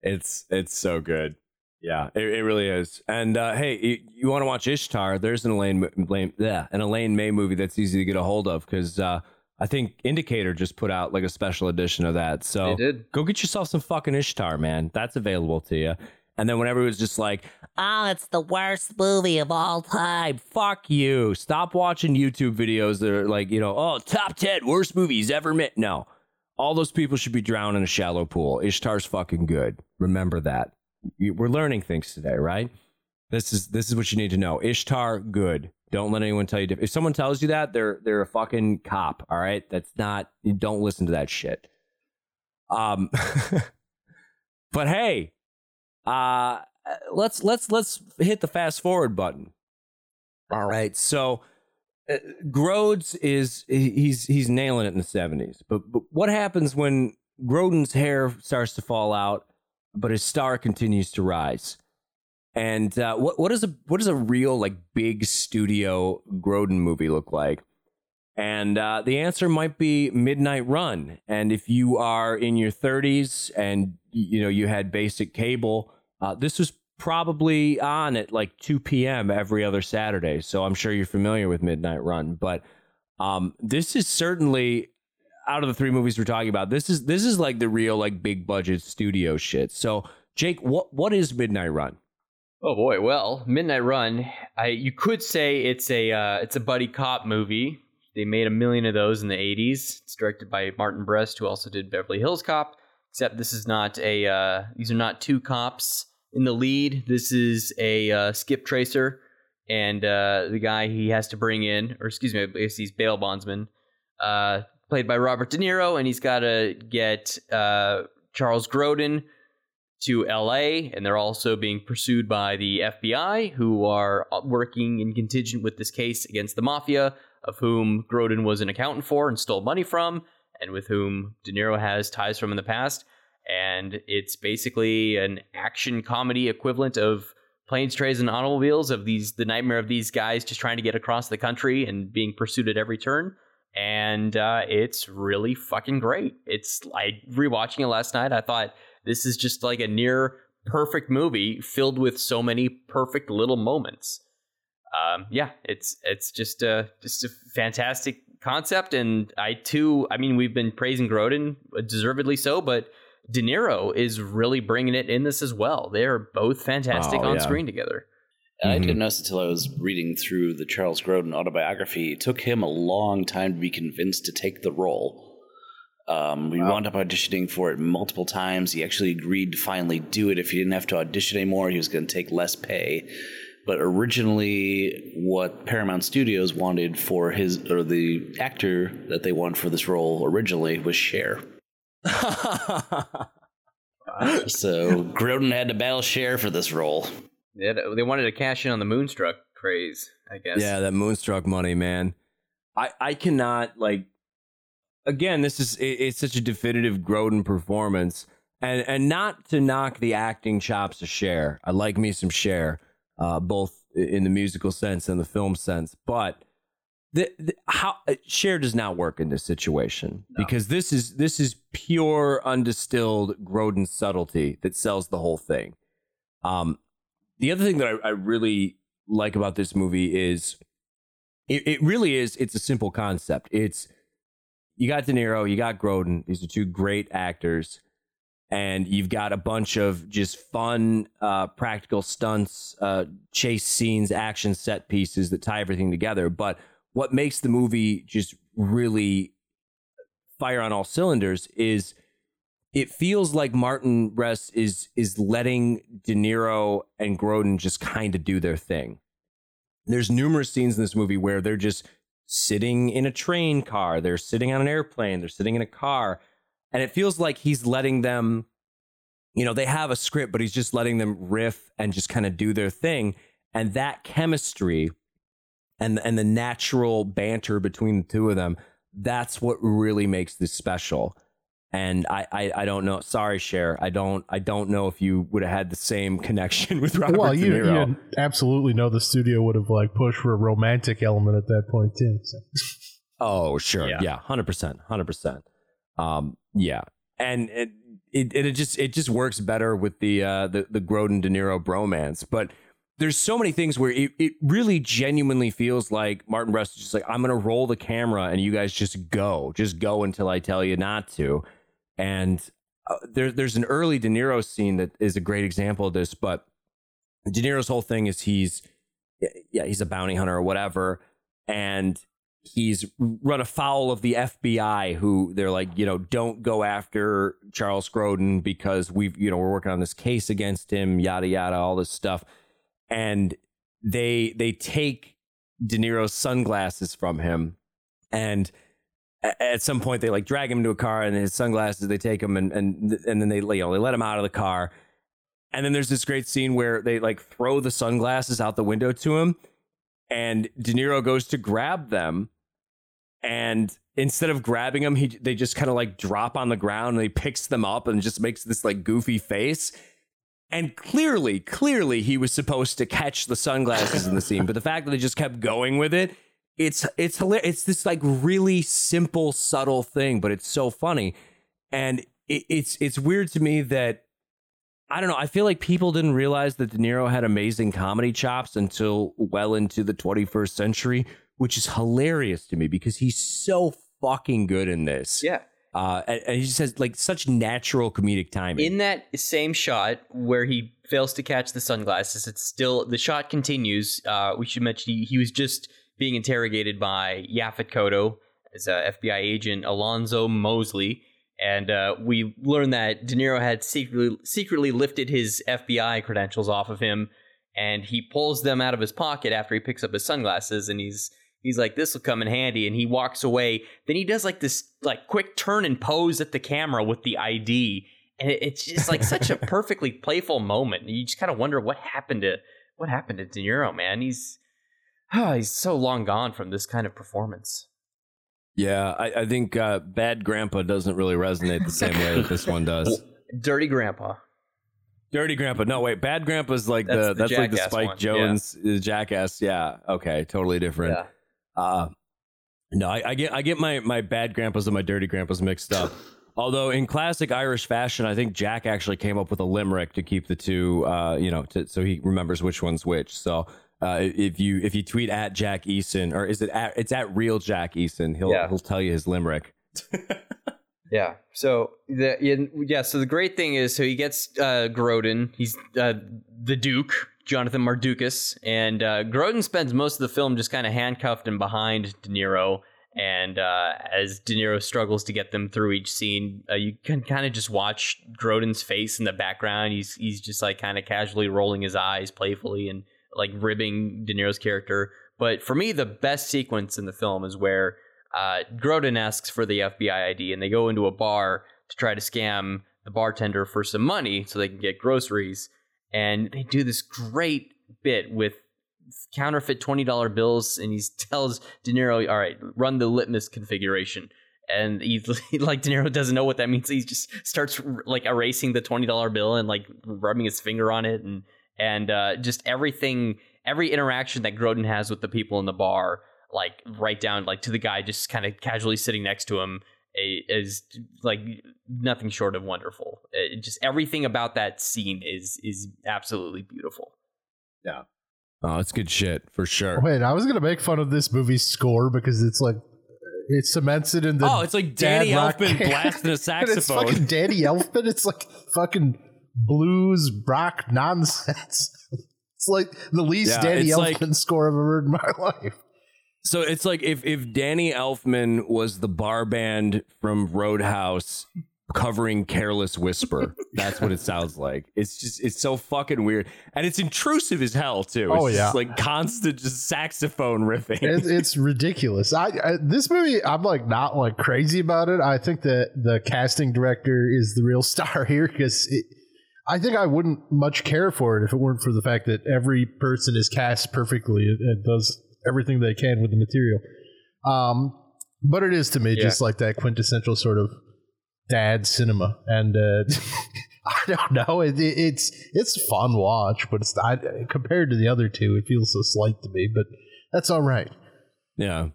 It's so good. Yeah, it really is. And hey, you want to watch Ishtar? There's an Elaine May movie that's easy to get a hold of, because I think Indicator just put out like a special edition of that. So go get yourself some fucking Ishtar, man. That's available to you. And then whenever it was just like, oh, it's the worst movie of all time, fuck you. Stop watching YouTube videos that are like, oh, top 10 worst movies ever made. No, all those people should be drowned in a shallow pool. Ishtar's fucking good. Remember that. We're learning things today, right? This is what you need to know. Ishtar, good. Don't let anyone tell you different. If someone tells you that, they're a fucking cop. All right, don't listen to that shit. But hey. Let's hit the fast forward button. All right. So Grodes he's nailing it in the 70s. But what happens when Grodin's hair starts to fall out, but his star continues to rise? And what does a real like big studio Grodin movie look like? And the answer might be Midnight Run. And if you are in your 30s and you had basic cable, this was probably on at like 2 p.m. every other Saturday. So I'm sure you're familiar with Midnight Run. But this is certainly, out of the three movies we're talking about, this is like the real like big budget studio shit. So Jake, what is Midnight Run? Oh boy, well, Midnight Run, you could say it's a buddy cop movie. They made a million of those in the 80s. It's directed by Martin Brest, who also did Beverly Hills Cop, except this is not these are not two cops in the lead. This is a skip tracer, and the guy he has to bring in, or excuse me, he's bail bondsman, played by Robert De Niro, and he's got to get Charles Grodin to L.A., and they're also being pursued by the FBI, who are working in contingent with this case against the mafia, of whom Grodin was an accountant for and stole money from, and with whom De Niro has ties from in the past. And it's basically an action comedy equivalent of Planes, Trains, and Automobiles, of the nightmare of these guys just trying to get across the country and being pursued at every turn. And it's really fucking great. It's like, rewatching it last night, I thought, this is just like a near perfect movie filled with so many perfect little moments. Yeah, it's just a fantastic concept. And we've been praising Grodin, deservedly so, but De Niro is really bringing it in this as well. They're both fantastic on screen together. Mm-hmm. I didn't notice until I was reading through the Charles Grodin autobiography. It took him a long time to be convinced to take the role. We wound up auditioning for it multiple times. He actually agreed to finally do it. If he didn't have to audition anymore, he was going to take less pay. But originally what Paramount Studios wanted for the actor that they wanted for this role originally was Cher. So Grodin had to battle Cher for this role. Yeah, they wanted to cash in on the Moonstruck craze, I guess. Yeah, that Moonstruck money, man. I cannot, like, again, it's such a definitive Grodin performance. And not to knock the acting chops of Cher. I like me some Cher. Both in the musical sense and the film sense. But Cher does not work in this situation, because this is pure, undistilled Grodin subtlety that sells the whole thing. The other thing that I really like about this movie is it really is, it's a simple concept. It's, you got De Niro, you got Grodin. These are two great actors. And you've got a bunch of just fun, practical stunts, chase scenes, action set pieces that tie everything together. But what makes the movie just really fire on all cylinders is it feels like Martin Brest is letting De Niro and Grodin just kind of do their thing. There's numerous scenes in this movie where they're just sitting in a train car, they're sitting on an airplane, they're sitting in a car. And it feels like he's letting them, they have a script, but he's just letting them riff and just kind of do their thing. And that chemistry and the natural banter between the two of them, that's what really makes this special. And I don't know. Sorry, Cher. I don't know if you would have had the same connection with Robert De Niro. Well, you absolutely know the studio would have like pushed for a romantic element at that point too. So. Oh, sure. Yeah. 100%. Yeah. And it just works better with the Grodin De Niro bromance. But there's so many things where it really genuinely feels like Martin Brest is just like, I'm going to roll the camera and you guys just go until I tell you not to. And there's an early De Niro scene that is a great example of this, but De Niro's whole thing is he's a bounty hunter or whatever, and he's run afoul of the FBI, who they're like, don't go after Charles Grodin because we're working on this case against him, yada, yada, all this stuff. And they take De Niro's sunglasses from him. And at some point they like drag him to a car, and his sunglasses, they take him and then they let him out of the car. And then there's this great scene where they like throw the sunglasses out the window to him. And De Niro goes to grab them, and instead of grabbing them, they just kind of like drop on the ground, and he picks them up and just makes this like goofy face. And clearly he was supposed to catch the sunglasses in the scene, but the fact that they just kept going with it, it's hilarious. It's this like really simple, subtle thing, but it's so funny. And it's weird to me that, I don't know, I feel like people didn't realize that De Niro had amazing comedy chops until well into the 21st century, which is hilarious to me because he's so fucking good in this. Yeah. And he just has like such natural comedic timing. In that same shot where he fails to catch the sunglasses, it's still, the shot continues. We should mention he was just being interrogated by Yaphet Kotto as a FBI agent, Alonzo Mosley. And we learned that De Niro had secretly lifted his FBI credentials off of him, and he pulls them out of his pocket after he picks up his sunglasses, and he's like, this will come in handy, and he walks away. Then he does like this like quick turn and pose at the camera with the ID, and it's just like such a perfectly playful moment. And you just kind of wonder what happened to De Niro, man. He's so long gone from this kind of performance. Yeah, I think Bad Grandpa doesn't really resonate the same way that this one does. Dirty Grandpa. No, wait. Bad Grandpa's like that's like the Spike one. Jones Jackass. Yeah. Okay. Totally different. Yeah. No, I get my Bad Grandpas and my Dirty Grandpas mixed up. Although in classic Irish fashion, I think Jack actually came up with a limerick to keep the two. So he remembers which one's which. So. If you tweet at Jack Eason, or is it it's at real Jack Eason, he'll tell you his limerick. Yeah. So the great thing is, so he gets Grodin, he's the Duke, Jonathan Mardukas, and Grodin spends most of the film just kind of handcuffed and behind De Niro, and as De Niro struggles to get them through each scene, you can kind of just watch Grodin's face in the background. He's just like kind of casually rolling his eyes playfully and like ribbing De Niro's character. But for me, the best sequence in the film is where Grodin asks for the FBI ID, and they go into a bar to try to scam the bartender for some money so they can get groceries. And they do this great bit with counterfeit $20 bills, and he tells De Niro, all right, run the litmus configuration. And De Niro doesn't know what that means. He just starts like erasing the $20 bill and like rubbing his finger on it, and just everything, every interaction that Grodin has with the people in the bar, like right down like to the guy just kind of casually sitting next to him, is like nothing short of wonderful. Just everything about that scene is absolutely beautiful. Yeah. Oh, it's good shit for sure. Wait, I was going to make fun of this movie's score because it's like, it cements it in the... Oh, it's like Danny Elfman blasting a saxophone. It's fucking Danny Elfman. It's like fucking... blues rock nonsense. It's like the least Danny Elfman score I've ever heard in my life. So it's like if Danny Elfman was the bar band from Roadhouse covering Careless Whisper. That's what it sounds like. It's so fucking weird, and it's intrusive as hell too. It's just like constant just saxophone riffing. It's ridiculous. I this movie, I'm like not like crazy about it. I think that the casting director is the real star here, because I think I wouldn't much care for it if it weren't for the fact that every person is cast perfectly. It does everything they can with the material. But it is to me just like that quintessential sort of dad cinema. And I don't know. It's a fun watch, but it's compared to the other two, it feels so slight to me. But that's all right. Yeah,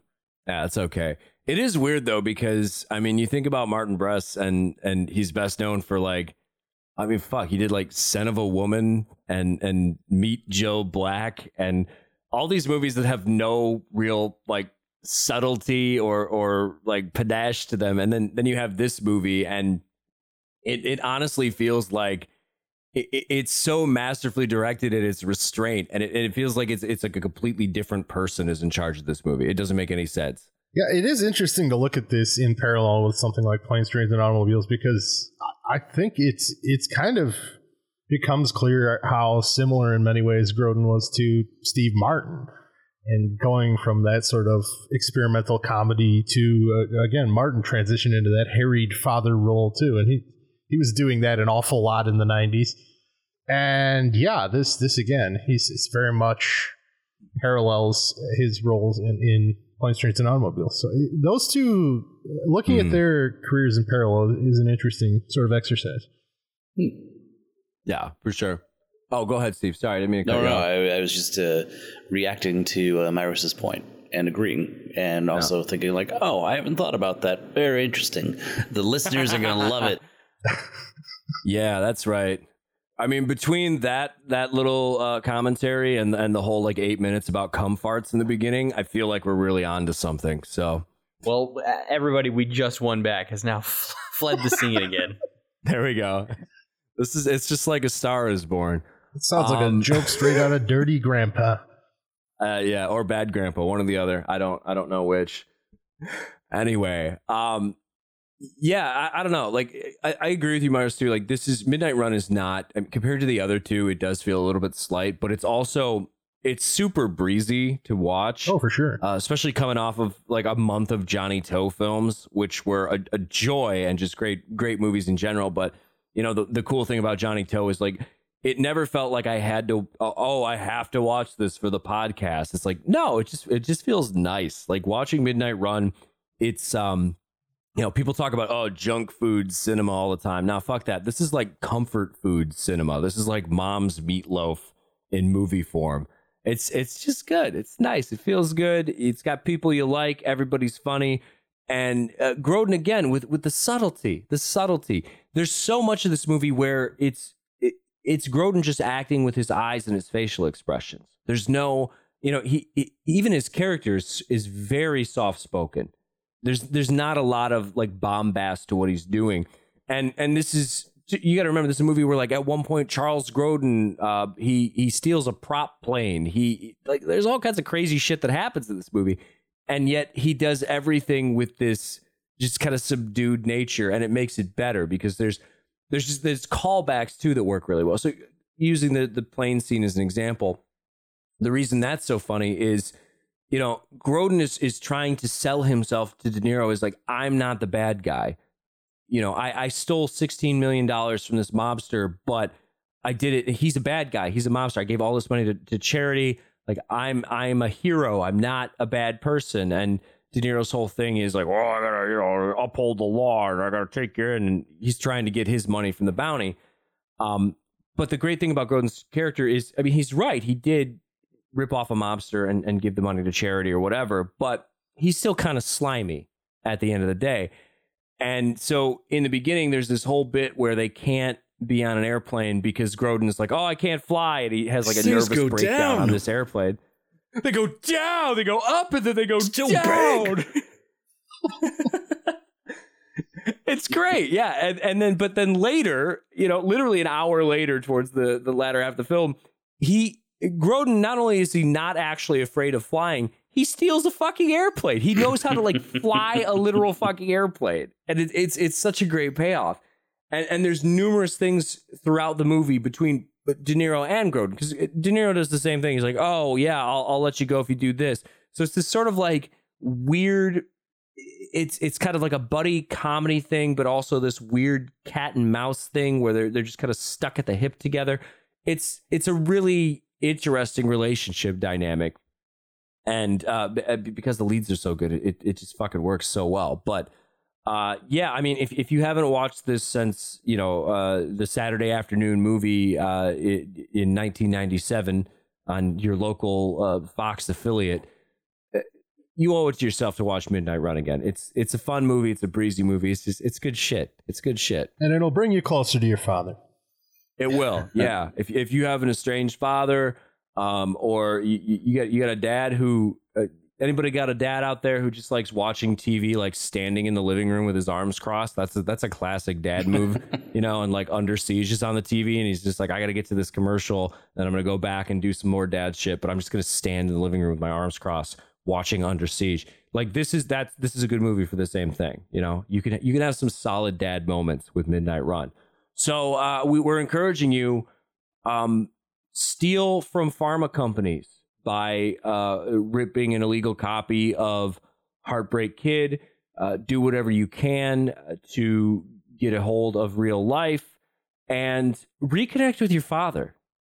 that's okay. It is weird, though, because, I mean, you think about Martin Brest and he's best known for, like, I mean, fuck, he did like Son of a Woman and Meet Joe Black and all these movies that have no real like subtlety or like panache to them. And then you have this movie and it honestly feels like it's so masterfully directed at its restraint. And it feels like it's like a completely different person is in charge of this movie. It doesn't make any sense. Yeah, it is interesting to look at this in parallel with something like Planes, Trains, and Automobiles, because I think it's kind of becomes clear how similar in many ways Grodin was to Steve Martin, and going from that sort of experimental comedy to, again, Martin transitioned into that harried father role, too. And he was doing that an awful lot in the 90s. And, yeah, this again, it's very much parallels his roles in Planes, Trains, and Automobiles. So those two, looking at their careers in parallel is an interesting sort of exercise. Yeah, for sure. Oh, go ahead, Steve. Sorry, I didn't mean to cut you off. I was just reacting to Myros' point and agreeing, and also thinking like, oh, I haven't thought about that. Very interesting. The listeners are going to love it. Yeah, that's right. I mean, between that little commentary and the whole like 8 minutes about cum farts in the beginning, I feel like we're really on to something. So, well, everybody we just won back has now fled the scene again. There we go. It's just like A Star Is Born. It sounds like a joke straight out of Dirty Grandpa. Yeah, or Bad Grandpa, one or the other. I don't know which. Anyway, yeah, I don't know. Like, I agree with you, Myers, too. Like, this is Midnight Run is not, compared to the other two, it does feel a little bit slight, but it's also, it's super breezy to watch. Oh, for sure. Especially coming off of like a month of Johnny Toe films, which were a joy and just great movies in general. But, you know, the cool thing about Johnny Toe is like, it never felt like I had to, I have to watch this for the podcast. It's like, no, it just feels nice. Like watching Midnight Run, it's, you know, people talk about, oh, junk food cinema all the time. Now, fuck that. This is like comfort food cinema. This is like mom's meatloaf in movie form. It's just good. It's nice. It feels good. It's got people you like. Everybody's funny. And Grodin, again, with the subtlety. There's so much of this movie where it's Grodin just acting with his eyes and his facial expressions. There's no, you know, he even his character is very soft-spoken. There's not a lot of like bombast to what he's doing. And this is, you got to remember, this is a movie where like at one point Charles Grodin, he steals a prop plane. He like, there's all kinds of crazy shit that happens in this movie. And yet he does everything with this just kind of subdued nature, and it makes it better because there's callbacks too that work really well. So using the plane scene as an example, the reason that's so funny is, you know, Grodin is trying to sell himself to De Niro as like, I'm not the bad guy. You know, I stole $16 million from this mobster, but I did it. He's a bad guy. He's a mobster. I gave all this money to charity. Like, I'm a hero. I'm not a bad person. And De Niro's whole thing is like, well, I gotta, you know, uphold the law, and I gotta take you in. And he's trying to get his money from the bounty. But the great thing about Grodin's character is, I mean, he's right. He did rip off a mobster and give the money to charity or whatever, but he's still kind of slimy at the end of the day. And so in the beginning, there's this whole bit where they can't be on an airplane because Grodin is like, oh, I can't fly. And he has like a nervous breakdown on this airplane. They go down, they go up, and then they go still down. It's great. Yeah. But then later, you know, literally an hour later towards the latter half of the film, Grodin, not only is he not actually afraid of flying, he steals a fucking airplane. He knows how to like fly a literal fucking airplane. And it's such a great payoff. And there's numerous things throughout the movie between De Niro and Grodin, because De Niro does the same thing. He's like, oh, yeah, I'll let you go if you do this. So it's this sort of like weird it's kind of like a buddy comedy thing, but also this weird cat and mouse thing where they're just kind of stuck at the hip together. It's a really interesting relationship dynamic. And because the leads are so good, it just fucking works so well. But yeah, I mean, if you haven't watched this since, you know, the Saturday afternoon movie in 1997 on your local Fox affiliate, you owe it to yourself to watch Midnight Run again. It's a fun movie. It's a breezy movie. It's good shit. It's good shit. And it'll bring you closer to your father. It will. Yeah. If you have an estranged father. Or you got a dad who anybody got a dad out there who just likes watching TV, like standing in the living room with his arms crossed. That's a classic dad move, you know, and like Under Siege is on the TV and he's just like, I got to get to this commercial and I'm going to go back and do some more dad shit. But I'm just going to stand in the living room with my arms crossed watching Under Siege. Like this is a good movie for the same thing. You know, you can have some solid dad moments with Midnight Run. So we're encouraging you. Steal from pharma companies by ripping an illegal copy of Heartbreak Kid. Do whatever you can to get a hold of Real Life and reconnect with your father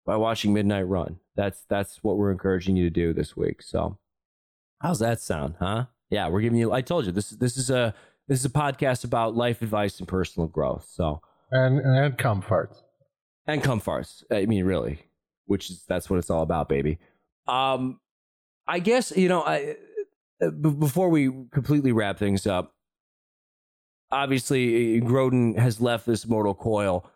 by watching Midnight Run. That's what we're encouraging you to do this week. So how's that sound, huh? Yeah, we're giving you. I told you this is a podcast about life advice and personal growth. So and comforts and comforts. I mean, really. That's what it's all about, baby. I guess, you know, before we completely wrap things up, obviously Grodin has left this mortal coil.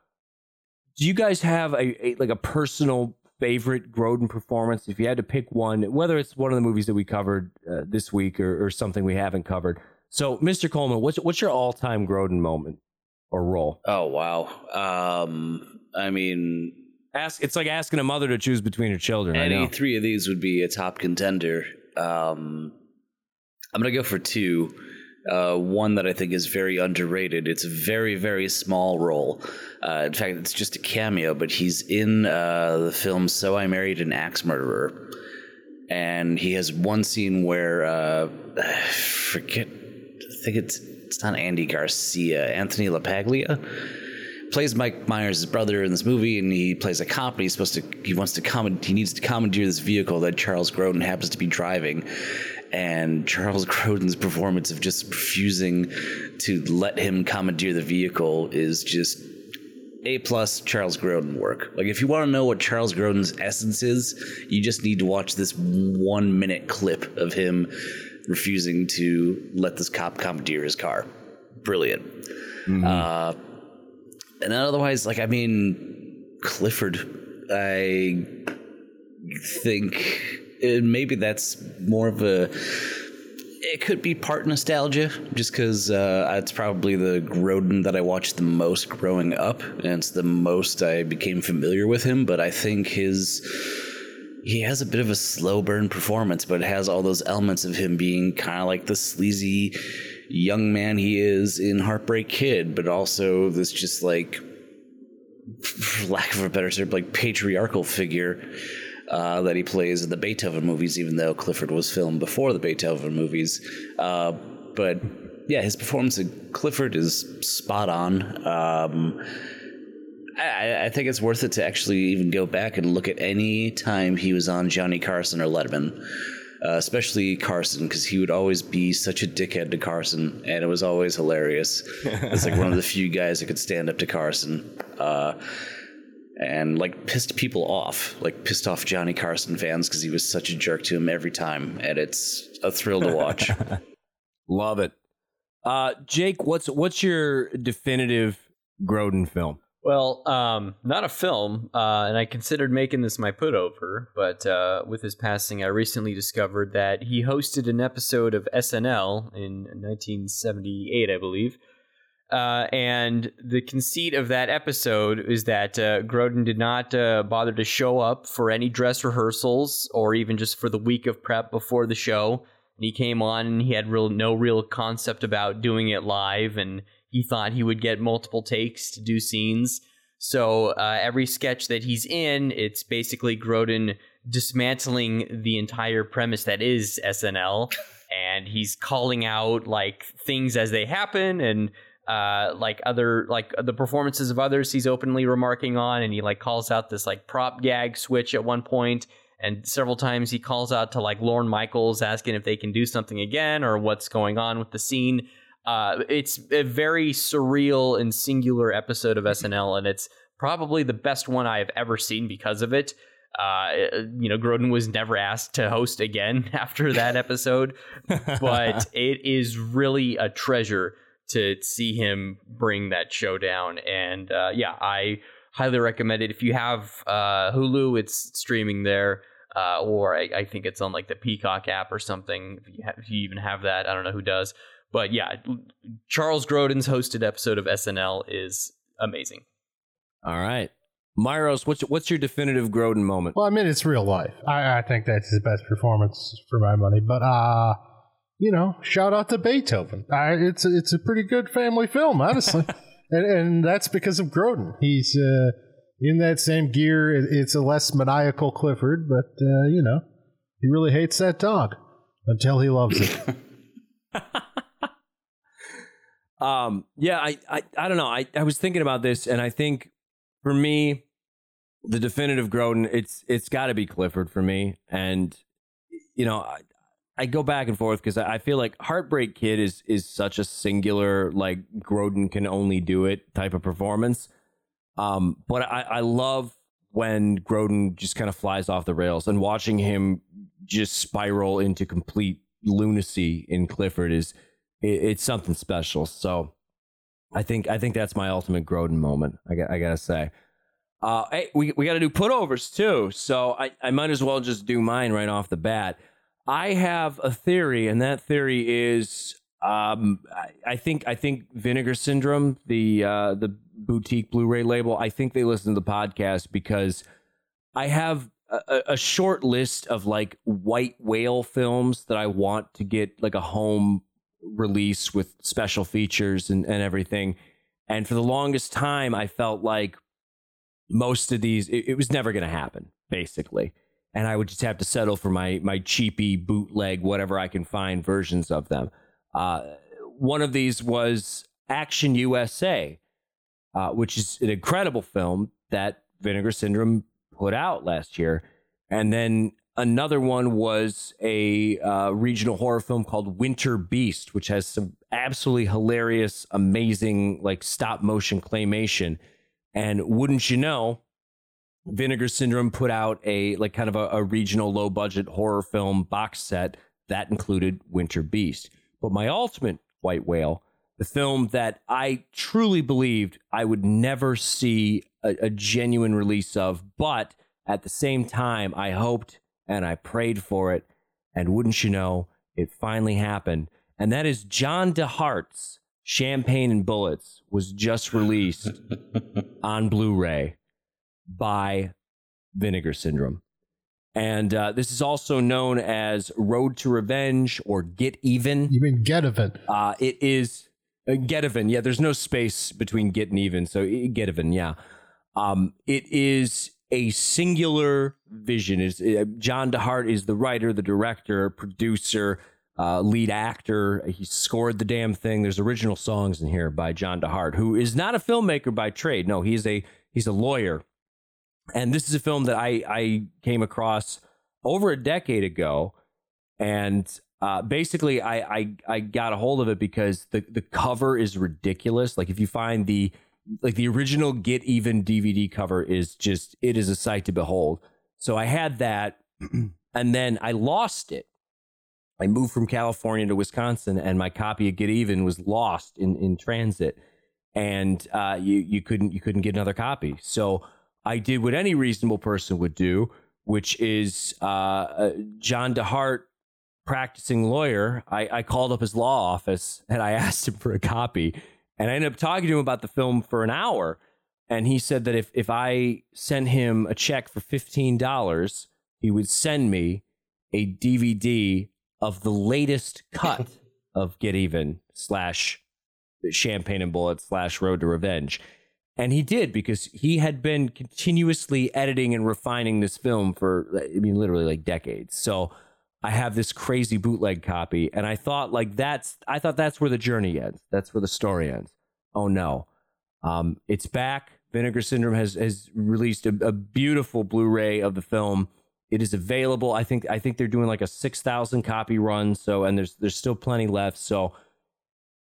Do you guys have a personal favorite Grodin performance? If you had to pick one, whether it's one of the movies that we covered this week or something we haven't covered. So, Mr. Coleman, what's your all-time Grodin moment or role? Oh, wow. I mean... It's like asking a mother to choose between her children. Any three of these would be a top contender. I'm going to go for two. One that I think is very underrated. It's a very, very small role. In fact, it's just a cameo, but he's in the film So I Married an Axe Murderer. And he has one scene where, I think it's not Andy Garcia, Anthony LaPaglia. Plays Mike Myers' brother in this movie, and he plays a cop. And he needs to commandeer this vehicle that Charles Grodin happens to be driving. And Charles Grodin's performance of just refusing to let him commandeer the vehicle is just A+ Charles Grodin work. Like, if you want to know what Charles Grodin's essence is, you just need to watch this 1-minute clip of him refusing to let this cop commandeer his car. Brilliant. Mm-hmm. And then otherwise, like, I mean, Clifford, I think maybe that's more of a... It could be part nostalgia, just because it's probably the Grodin that I watched the most growing up, and it's the most I became familiar with him, but I think he has a bit of a slow burn performance, but it has all those elements of him being kind of like the sleazy... young man he is in Heartbreak Kid, but also this just, like, for lack of a better term, like, patriarchal figure that he plays in the Beethoven movies, even though Clifford was filmed before the Beethoven movies. But yeah, his performance in Clifford is spot on. I think it's worth it to actually even go back and look at any time he was on Johnny Carson or Letterman. Especially Carson, because he would always be such a dickhead to Carson, and it was always hilarious. It's like one of the few guys that could stand up to Carson, and like pissed people off, like pissed off Johnny Carson fans because he was such a jerk to him every time, and it's a thrill to watch. Love it. Jake, what's your definitive Grodin film? Well, not a film, and I considered making this my putover, but with his passing, I recently discovered that he hosted an episode of SNL in 1978, I believe, and the conceit of that episode is that Grodin did not bother to show up for any dress rehearsals or even just for the week of prep before the show, and he came on and he had no real concept about doing it live, and he thought he would get multiple takes to do scenes. So every sketch that he's in, it's basically Grodin dismantling the entire premise that is SNL and he's calling out like things as they happen, and like other, like the performances of others he's openly remarking on. And he like calls out this like prop gag switch at one point, and several times he calls out to like Lorne Michaels asking if they can do something again or what's going on with the scene. It's a very surreal and singular episode of SNL, and it's probably the best one I have ever seen because of it. You know, Grodin was never asked to host again after that episode, but it is really a treasure to see him bring that show down. And yeah, I highly recommend it. If you have Hulu, it's streaming there, or I think it's on like the Peacock app or something. If you even have that, I don't know who does. But yeah, Charles Grodin's hosted episode of SNL is amazing. All right. Myros, what's your definitive Grodin moment? Well, I mean, it's Real Life. I think that's his best performance for my money. But, you know, shout out to Beethoven. It's a pretty good family film, honestly. and that's because of Grodin. He's in that same gear. It's a less maniacal Clifford, but, you know, he really hates that dog until he loves it. Yeah, I don't know. I was thinking about this, and I think for me, the definitive Grodin, it's got to be Clifford for me. And, you know, I go back and forth because I feel like Heartbreak Kid is such a singular, like, Grodin can only do it type of performance. But I love when Grodin just kind of flies off the rails, and watching him just spiral into complete lunacy in Clifford is... It's something special. So I think that's my ultimate Grodin moment. I gotta say, hey, we gotta do putovers too. So I might as well just do mine right off the bat. I have a theory, and that theory is, I think Vinegar Syndrome, the boutique Blu-ray label, I think they listen to the podcast, because I have a short list of like white whale films that I want to get like a home release with special features and everything. And for the longest time, I felt like most of these, it was never going to happen, basically. And I would just have to settle for my cheapy bootleg, whatever I can find versions of them. One of these was Action USA, which is an incredible film that Vinegar Syndrome put out last year. And then another one was a regional horror film called Winter Beast, which has some absolutely hilarious, amazing, like, stop motion claymation. And wouldn't you know, Vinegar Syndrome put out a like kind of a regional low budget horror film box set that included Winter Beast. But my ultimate white whale, the film that I truly believed I would never see a genuine release of, but at the same time, I hoped and I prayed for it, and wouldn't you know, it finally happened. And that is John DeHart's Champagne and Bullets was just released on Blu-ray by Vinegar Syndrome. And this is also known as Road to Revenge or Get Even. You mean Get Even? It is Get Even. Yeah, there's no space between Get and Even, so Get Even, yeah. It is a singular vision. Is John DeHart is the writer, the director, producer, lead actor. He scored the damn thing. There's original songs in here by John DeHart, who is not a filmmaker by trade. No, he's a lawyer. And this is a film that I came across over a decade ago, and basically I got a hold of it because the cover is ridiculous. Like, if you find the original Get Even DVD cover, is just, it is a sight to behold. So I had that, and then I lost it. I moved from California to Wisconsin, and my copy of Get Even was lost in transit, and you couldn't get another copy. So I did what any reasonable person would do, which is John DeHart, practicing lawyer. I called up his law office and I asked him for a copy. And I ended up talking to him about the film for an hour. And he said that if I sent him a check for $15, he would send me a DVD of the latest cut of Get Even / Champagne and Bullets / Road to Revenge. And he did, because he had been continuously editing and refining this film for, I mean, literally like decades. So I have this crazy bootleg copy. And I thought, like, that's where the journey ends. That's where the story ends. Oh, no. It's back. Vinegar Syndrome has released a beautiful Blu-ray of the film. It is available. I think they're doing like a 6,000 copy run. So, and there's still plenty left. So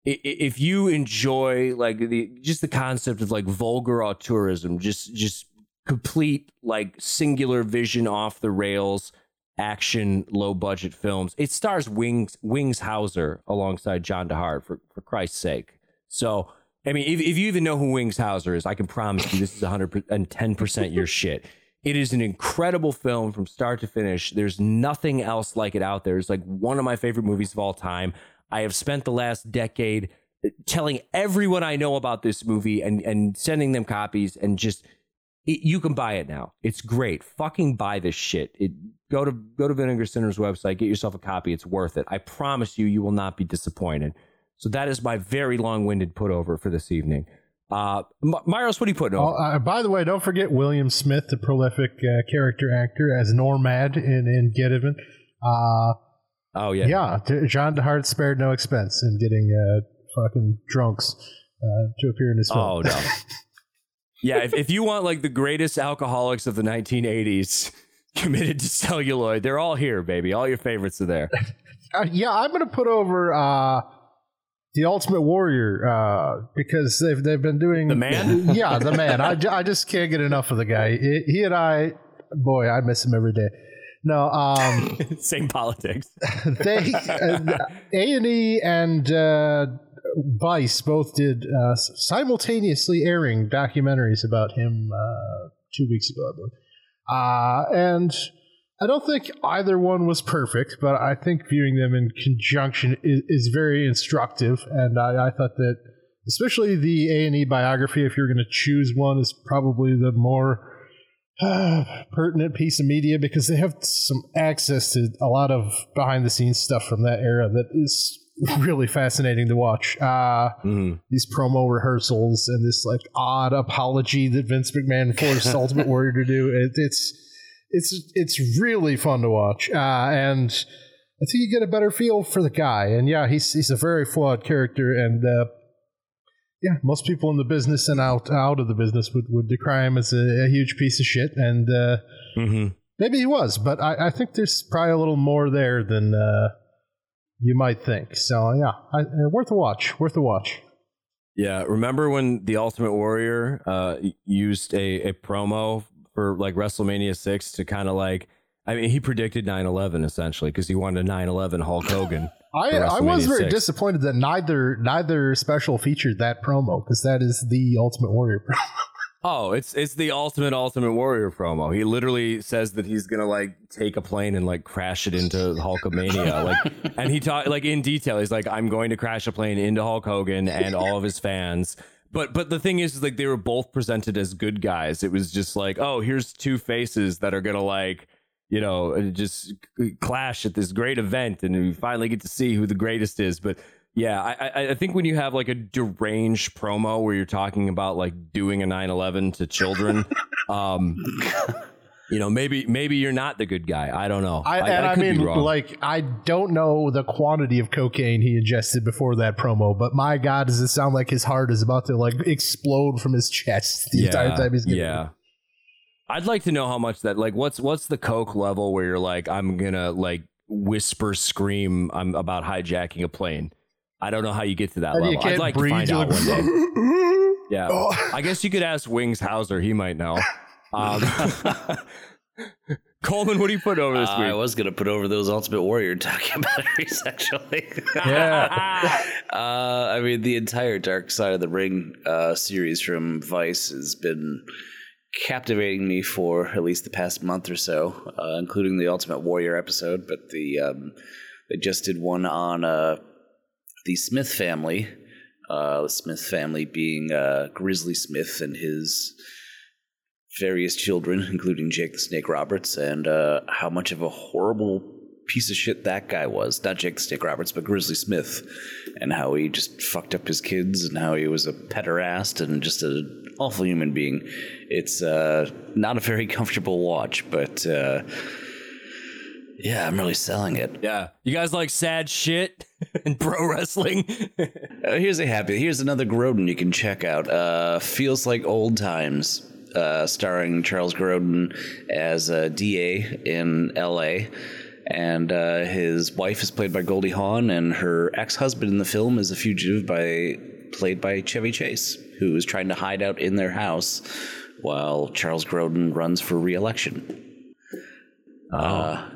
if you enjoy like the concept of like vulgar auteurism, just complete like singular vision off the rails, action, low budget films. It stars Wings Hauser alongside John DeHart for Christ's sake. So, I mean, if you even know who Wings Hauser is, I can promise you this is 110% your shit. It is an incredible film from start to finish. There's nothing else like it out there. It's like one of my favorite movies of all time. I have spent the last decade telling everyone I know about this movie and sending them copies and you can buy it now. It's great. Fucking buy this shit. Go to Vinegar Syndrome's website. Get yourself a copy. It's worth it. I promise you, you will not be disappointed. So that is my very long-winded put-over for this evening. Myros, what are you putting over? By the way, don't forget William Smith, the prolific character actor as Normad in Get Even. John DeHart spared no expense in getting fucking drunks to appear in his film. Oh, no. Yeah, if you want like the greatest alcoholics of the 1980s committed to celluloid, they're all here, baby. All your favorites are there. I'm going to put over... The Ultimate Warrior, because they've been doing... The man? Yeah, the man. I just can't get enough of the guy. He and I... Boy, I miss him every day. No, same politics. They... A&E and Vice both did simultaneously airing documentaries about him 2 weeks ago, I believe. And... I don't think either one was perfect, but I think viewing them in conjunction is very instructive. And I thought that especially the A&E biography, if you're going to choose one, is probably the more pertinent piece of media because they have some access to a lot of behind-the-scenes stuff from that era that is really fascinating to watch. These promo rehearsals and this like odd apology that Vince McMahon forced Ultimate Warrior to do. It's really fun to watch, and I think you get a better feel for the guy. And yeah, he's a very flawed character, and most people in the business and out of the business would decry him as a huge piece of shit. And maybe he was, but I think there's probably a little more there than you might think. So yeah, worth a watch. Worth a watch. Yeah, remember when the Ultimate Warrior used a promo for like WrestleMania 6 to kind of like, I mean, he predicted 9/11 essentially because he wanted a 9/11 Hulk Hogan. I was very disappointed that neither special featured that promo because that is the Ultimate Warrior promo. Oh, it's the Ultimate Warrior promo. He literally says that he's gonna like take a plane and like crash it into Hulkamania, like, and he talked like in detail. He's like, I'm going to crash a plane into Hulk Hogan and all of his fans. But the thing is like they were both presented as good guys. It was just like, oh, here's two faces that are going to like, you know, just clash at this great event. And we finally get to see who the greatest is. But yeah, I think when you have like a deranged promo where you're talking about like doing a 9/11 to children, you know, maybe you're not the good guy. I don't know. I don't know the quantity of cocaine he ingested before that promo, but my God, does it sound like his heart is about to like explode from his chest the entire time he's getting it. I'd like to know how much that, like, what's the coke level where you're like, I'm gonna like whisper scream I'm about hijacking a plane. I don't know how you get to that level. You can't I'd like breathe, to find out one day. Yeah, oh. I guess you could ask Wings Hauser. He might know. Coleman, what do you put over this week? I was going to put over those Ultimate Warrior documentaries, actually. Yeah. I mean, the entire Dark Side of the Ring series from Vice has been captivating me for at least the past month or so, including the Ultimate Warrior episode. But they just did one on the Smith family, the Smith family being Grizzly Smith and his... various children, including Jake the Snake Roberts, and how much of a horrible piece of shit that guy was. Not Jake the Snake Roberts, but Grizzly Smith, and how he just fucked up his kids, and how he was a pederast and just an awful human being. It's not a very comfortable watch, but Yeah, I'm really selling it. Yeah. You guys like sad shit and pro wrestling? Here's another Grodin you can check out. Feels Like Old Times, starring Charles Grodin as a DA in L.A., and his wife is played by Goldie Hawn, and her ex-husband in the film is a fugitive played by Chevy Chase, who is trying to hide out in their house while Charles Grodin runs for re-election. Oh.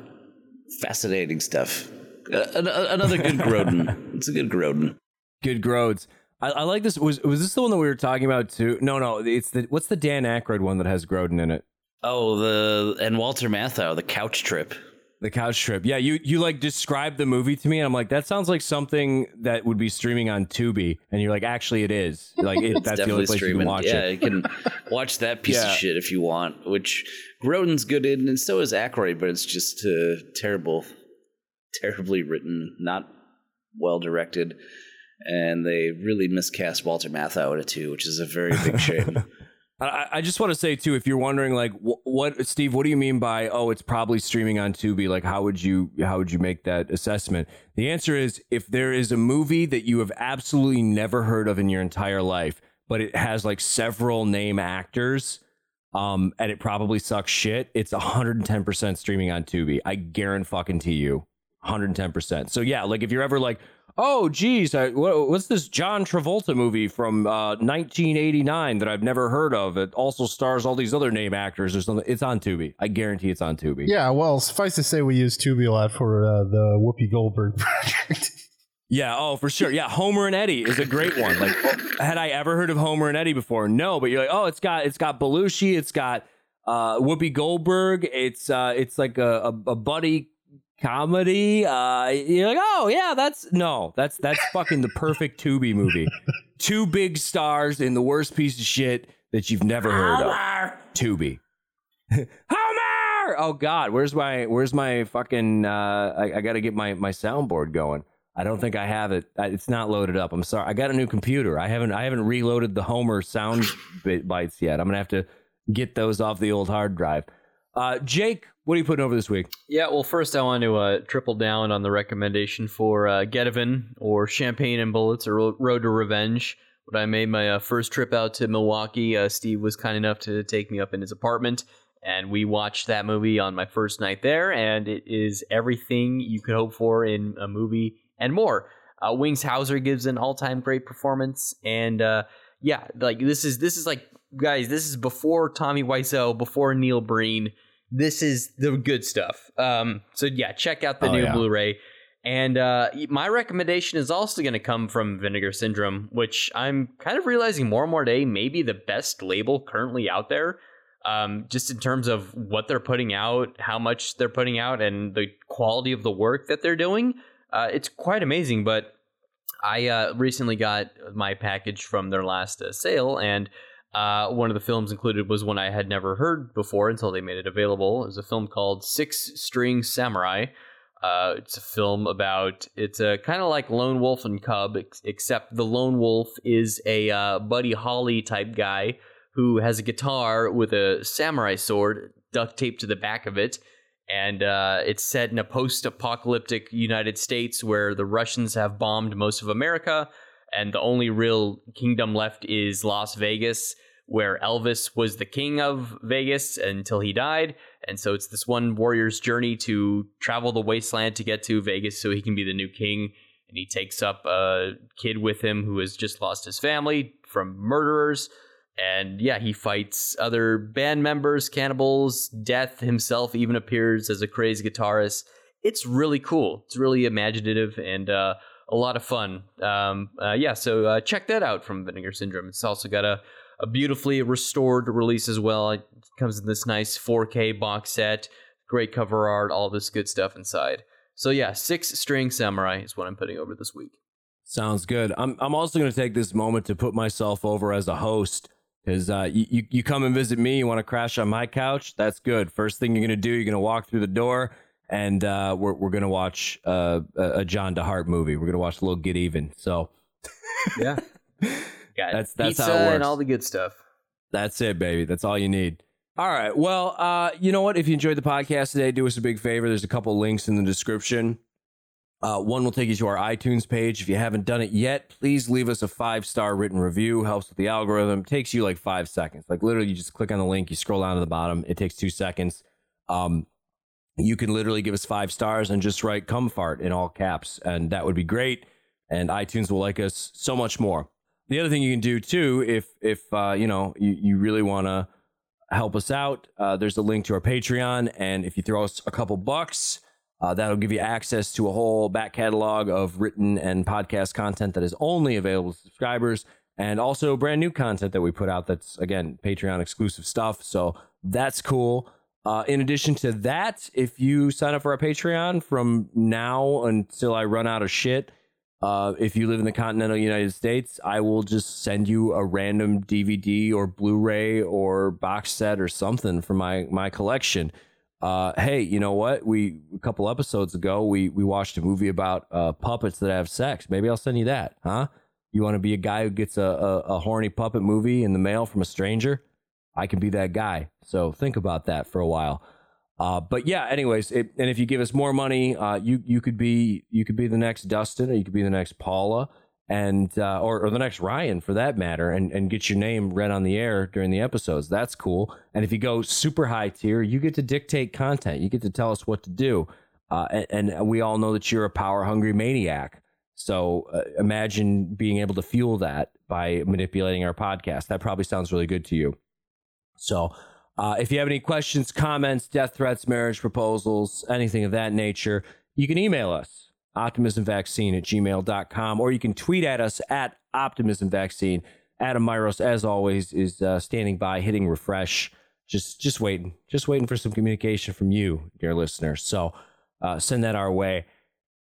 Fascinating stuff. Another good Grodin. It's a good Grodin. Good Grodes. I like this. Was this the one that we were talking about too? No. What's the Dan Aykroyd one that has Grodin in it? Oh, and Walter Matthau, The Couch Trip. The Couch Trip. Yeah, you like described the movie to me, and I'm like, that sounds like something that would be streaming on Tubi, and you're like, actually, it is. Like, that's the only place you can watch it. Yeah, you can watch that piece of shit if you want, which Grodin's good in, and so is Aykroyd, but it's just terribly written, not well directed, and they really miscast Walter Matthau in it too, which is a very big shame. I just want to say, too, if you're wondering, like, what do you mean by, oh, it's probably streaming on Tubi? Like, how would you make that assessment? The answer is, if there is a movie that you have absolutely never heard of in your entire life, but it has like several name actors, and it probably sucks shit, it's 110% streaming on Tubi. I guarantee you 110%. So, yeah, like if you're ever like, oh, geez, what's this John Travolta movie from 1989 that I've never heard of? It also stars all these other name actors or something. It's on Tubi. I guarantee it's on Tubi. Yeah, well, suffice to say we use Tubi a lot for the Whoopi Goldberg project. Yeah, oh, for sure. Yeah, Homer and Eddie is a great one. Like, had I ever heard of Homer and Eddie before? No, but you're like, oh, it's got Belushi. It's got Whoopi Goldberg. It's like a buddy comedy. You're like, oh yeah, that's fucking the perfect Tubi movie. Two big stars in the worst piece of shit that you've never heard of. Tubi. Homer! Oh God, where's my fucking I gotta get my soundboard going. I don't think I have it. It's not loaded up. I'm sorry. I got a new computer. I haven't reloaded the Homer sound bites yet. I'm gonna have to get those off the old hard drive. Jake, what are you putting over this week? Yeah, well, first I want to triple down on the recommendation for Getaven, or Champagne and Bullets, or Road to Revenge. When I made my first trip out to Milwaukee, Steve was kind enough to take me up in his apartment, and we watched that movie on my first night there, and it is everything you could hope for in a movie and more. Wings Hauser gives an all-time great performance, and yeah, like this is like, guys, this is before Tommy Wiseau, before Neil Breen. This is the good stuff. So, yeah, check out the new Blu-ray. And my recommendation is also going to come from Vinegar Syndrome, which I'm kind of realizing more and more today may be the best label currently out there, just in terms of what they're putting out, how much they're putting out, and the quality of the work that they're doing. It's quite amazing, but I recently got my package from their last sale, and one of the films included was one I had never heard before until they made it available. It was a film called Six String Samurai. It's a film about, kind of like Lone Wolf and Cub, except the Lone Wolf is a Buddy Holly type guy who has a guitar with a samurai sword duct taped to the back of it. And it's set in a post-apocalyptic United States where the Russians have bombed most of America, and the only real kingdom left is Las Vegas, where Elvis was the king of Vegas until he died. And so it's this one warrior's journey to travel the wasteland to get to Vegas so he can be the new king. And he takes up a kid with him who has just lost his family from murderers. And yeah, he fights other band members, cannibals. Death himself even appears as a crazy guitarist. It's really cool. It's really imaginative and a lot of fun. Check that out from Vinegar Syndrome. It's also got a beautifully restored release as well. It comes in this nice 4K box set, great cover art, all this good stuff inside. So yeah, Six String Samurai is what I'm putting over this week. Sounds good. I'm also going to take this moment to put myself over as a host, because you come and visit me, you want to crash on my couch, that's good. First thing you're going to do, you're going to walk through the door, and we're going to watch a John DeHart movie. We're going to watch a little Get Even. So, yeah. Got it. That's how it works. And all the good stuff. That's it, baby. That's all you need. All right. Well, you know what? If you enjoyed the podcast today, do us a big favor. There's a couple links in the description. One will take you to our iTunes page. If you haven't done it yet, please leave us a 5-star written review. Helps with the algorithm. Takes you like 5 seconds. Like literally, you just click on the link. You scroll down to the bottom. It takes 2 seconds. You can literally give us 5 stars and just write "cum fart" in all caps, and that would be great. And iTunes will like us so much more. The other thing you can do too, if you know you really want to help us out, there's a link to our Patreon, and if you throw us a couple bucks. That'll give you access to a whole back catalog of written and podcast content that is only available to subscribers, and also brand new content that we put out that's, again, Patreon exclusive stuff. So that's cool. In addition to that, if you sign up for our Patreon from now until I run out of shit, if you live in the continental United States, I will just send you a random DVD or Blu-ray or box set or something from my collection. Hey, you know what? A couple episodes ago, we watched a movie about puppets that have sex. Maybe I'll send you that, huh? You want to be a guy who gets a horny puppet movie in the mail from a stranger? I can be that guy. So think about that for a while. But yeah, anyways, and if you give us more money, you could be the next Dustin, or you could be the next Paula, and or the next Ryan for that matter, and get your name read on the air during the episodes. That's cool. And if you go super high tier, you get to dictate content. You get to tell us what to do. And we all know that you're a power hungry maniac. So imagine being able to fuel that by manipulating our podcast. That probably sounds really good to you. So if you have any questions, comments, death threats, marriage proposals, anything of that nature, you can email us. optimismvaccine@gmail.com, or you can tweet at us at optimismvaccine. Adam Myros, as always, is standing by, hitting refresh, just waiting for some communication from you, dear listener. So send that our way.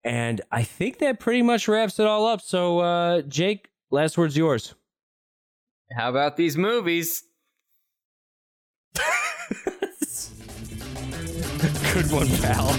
And I think that pretty much wraps it all up. So Jake, last word's yours. How about these movies? Good one, pal.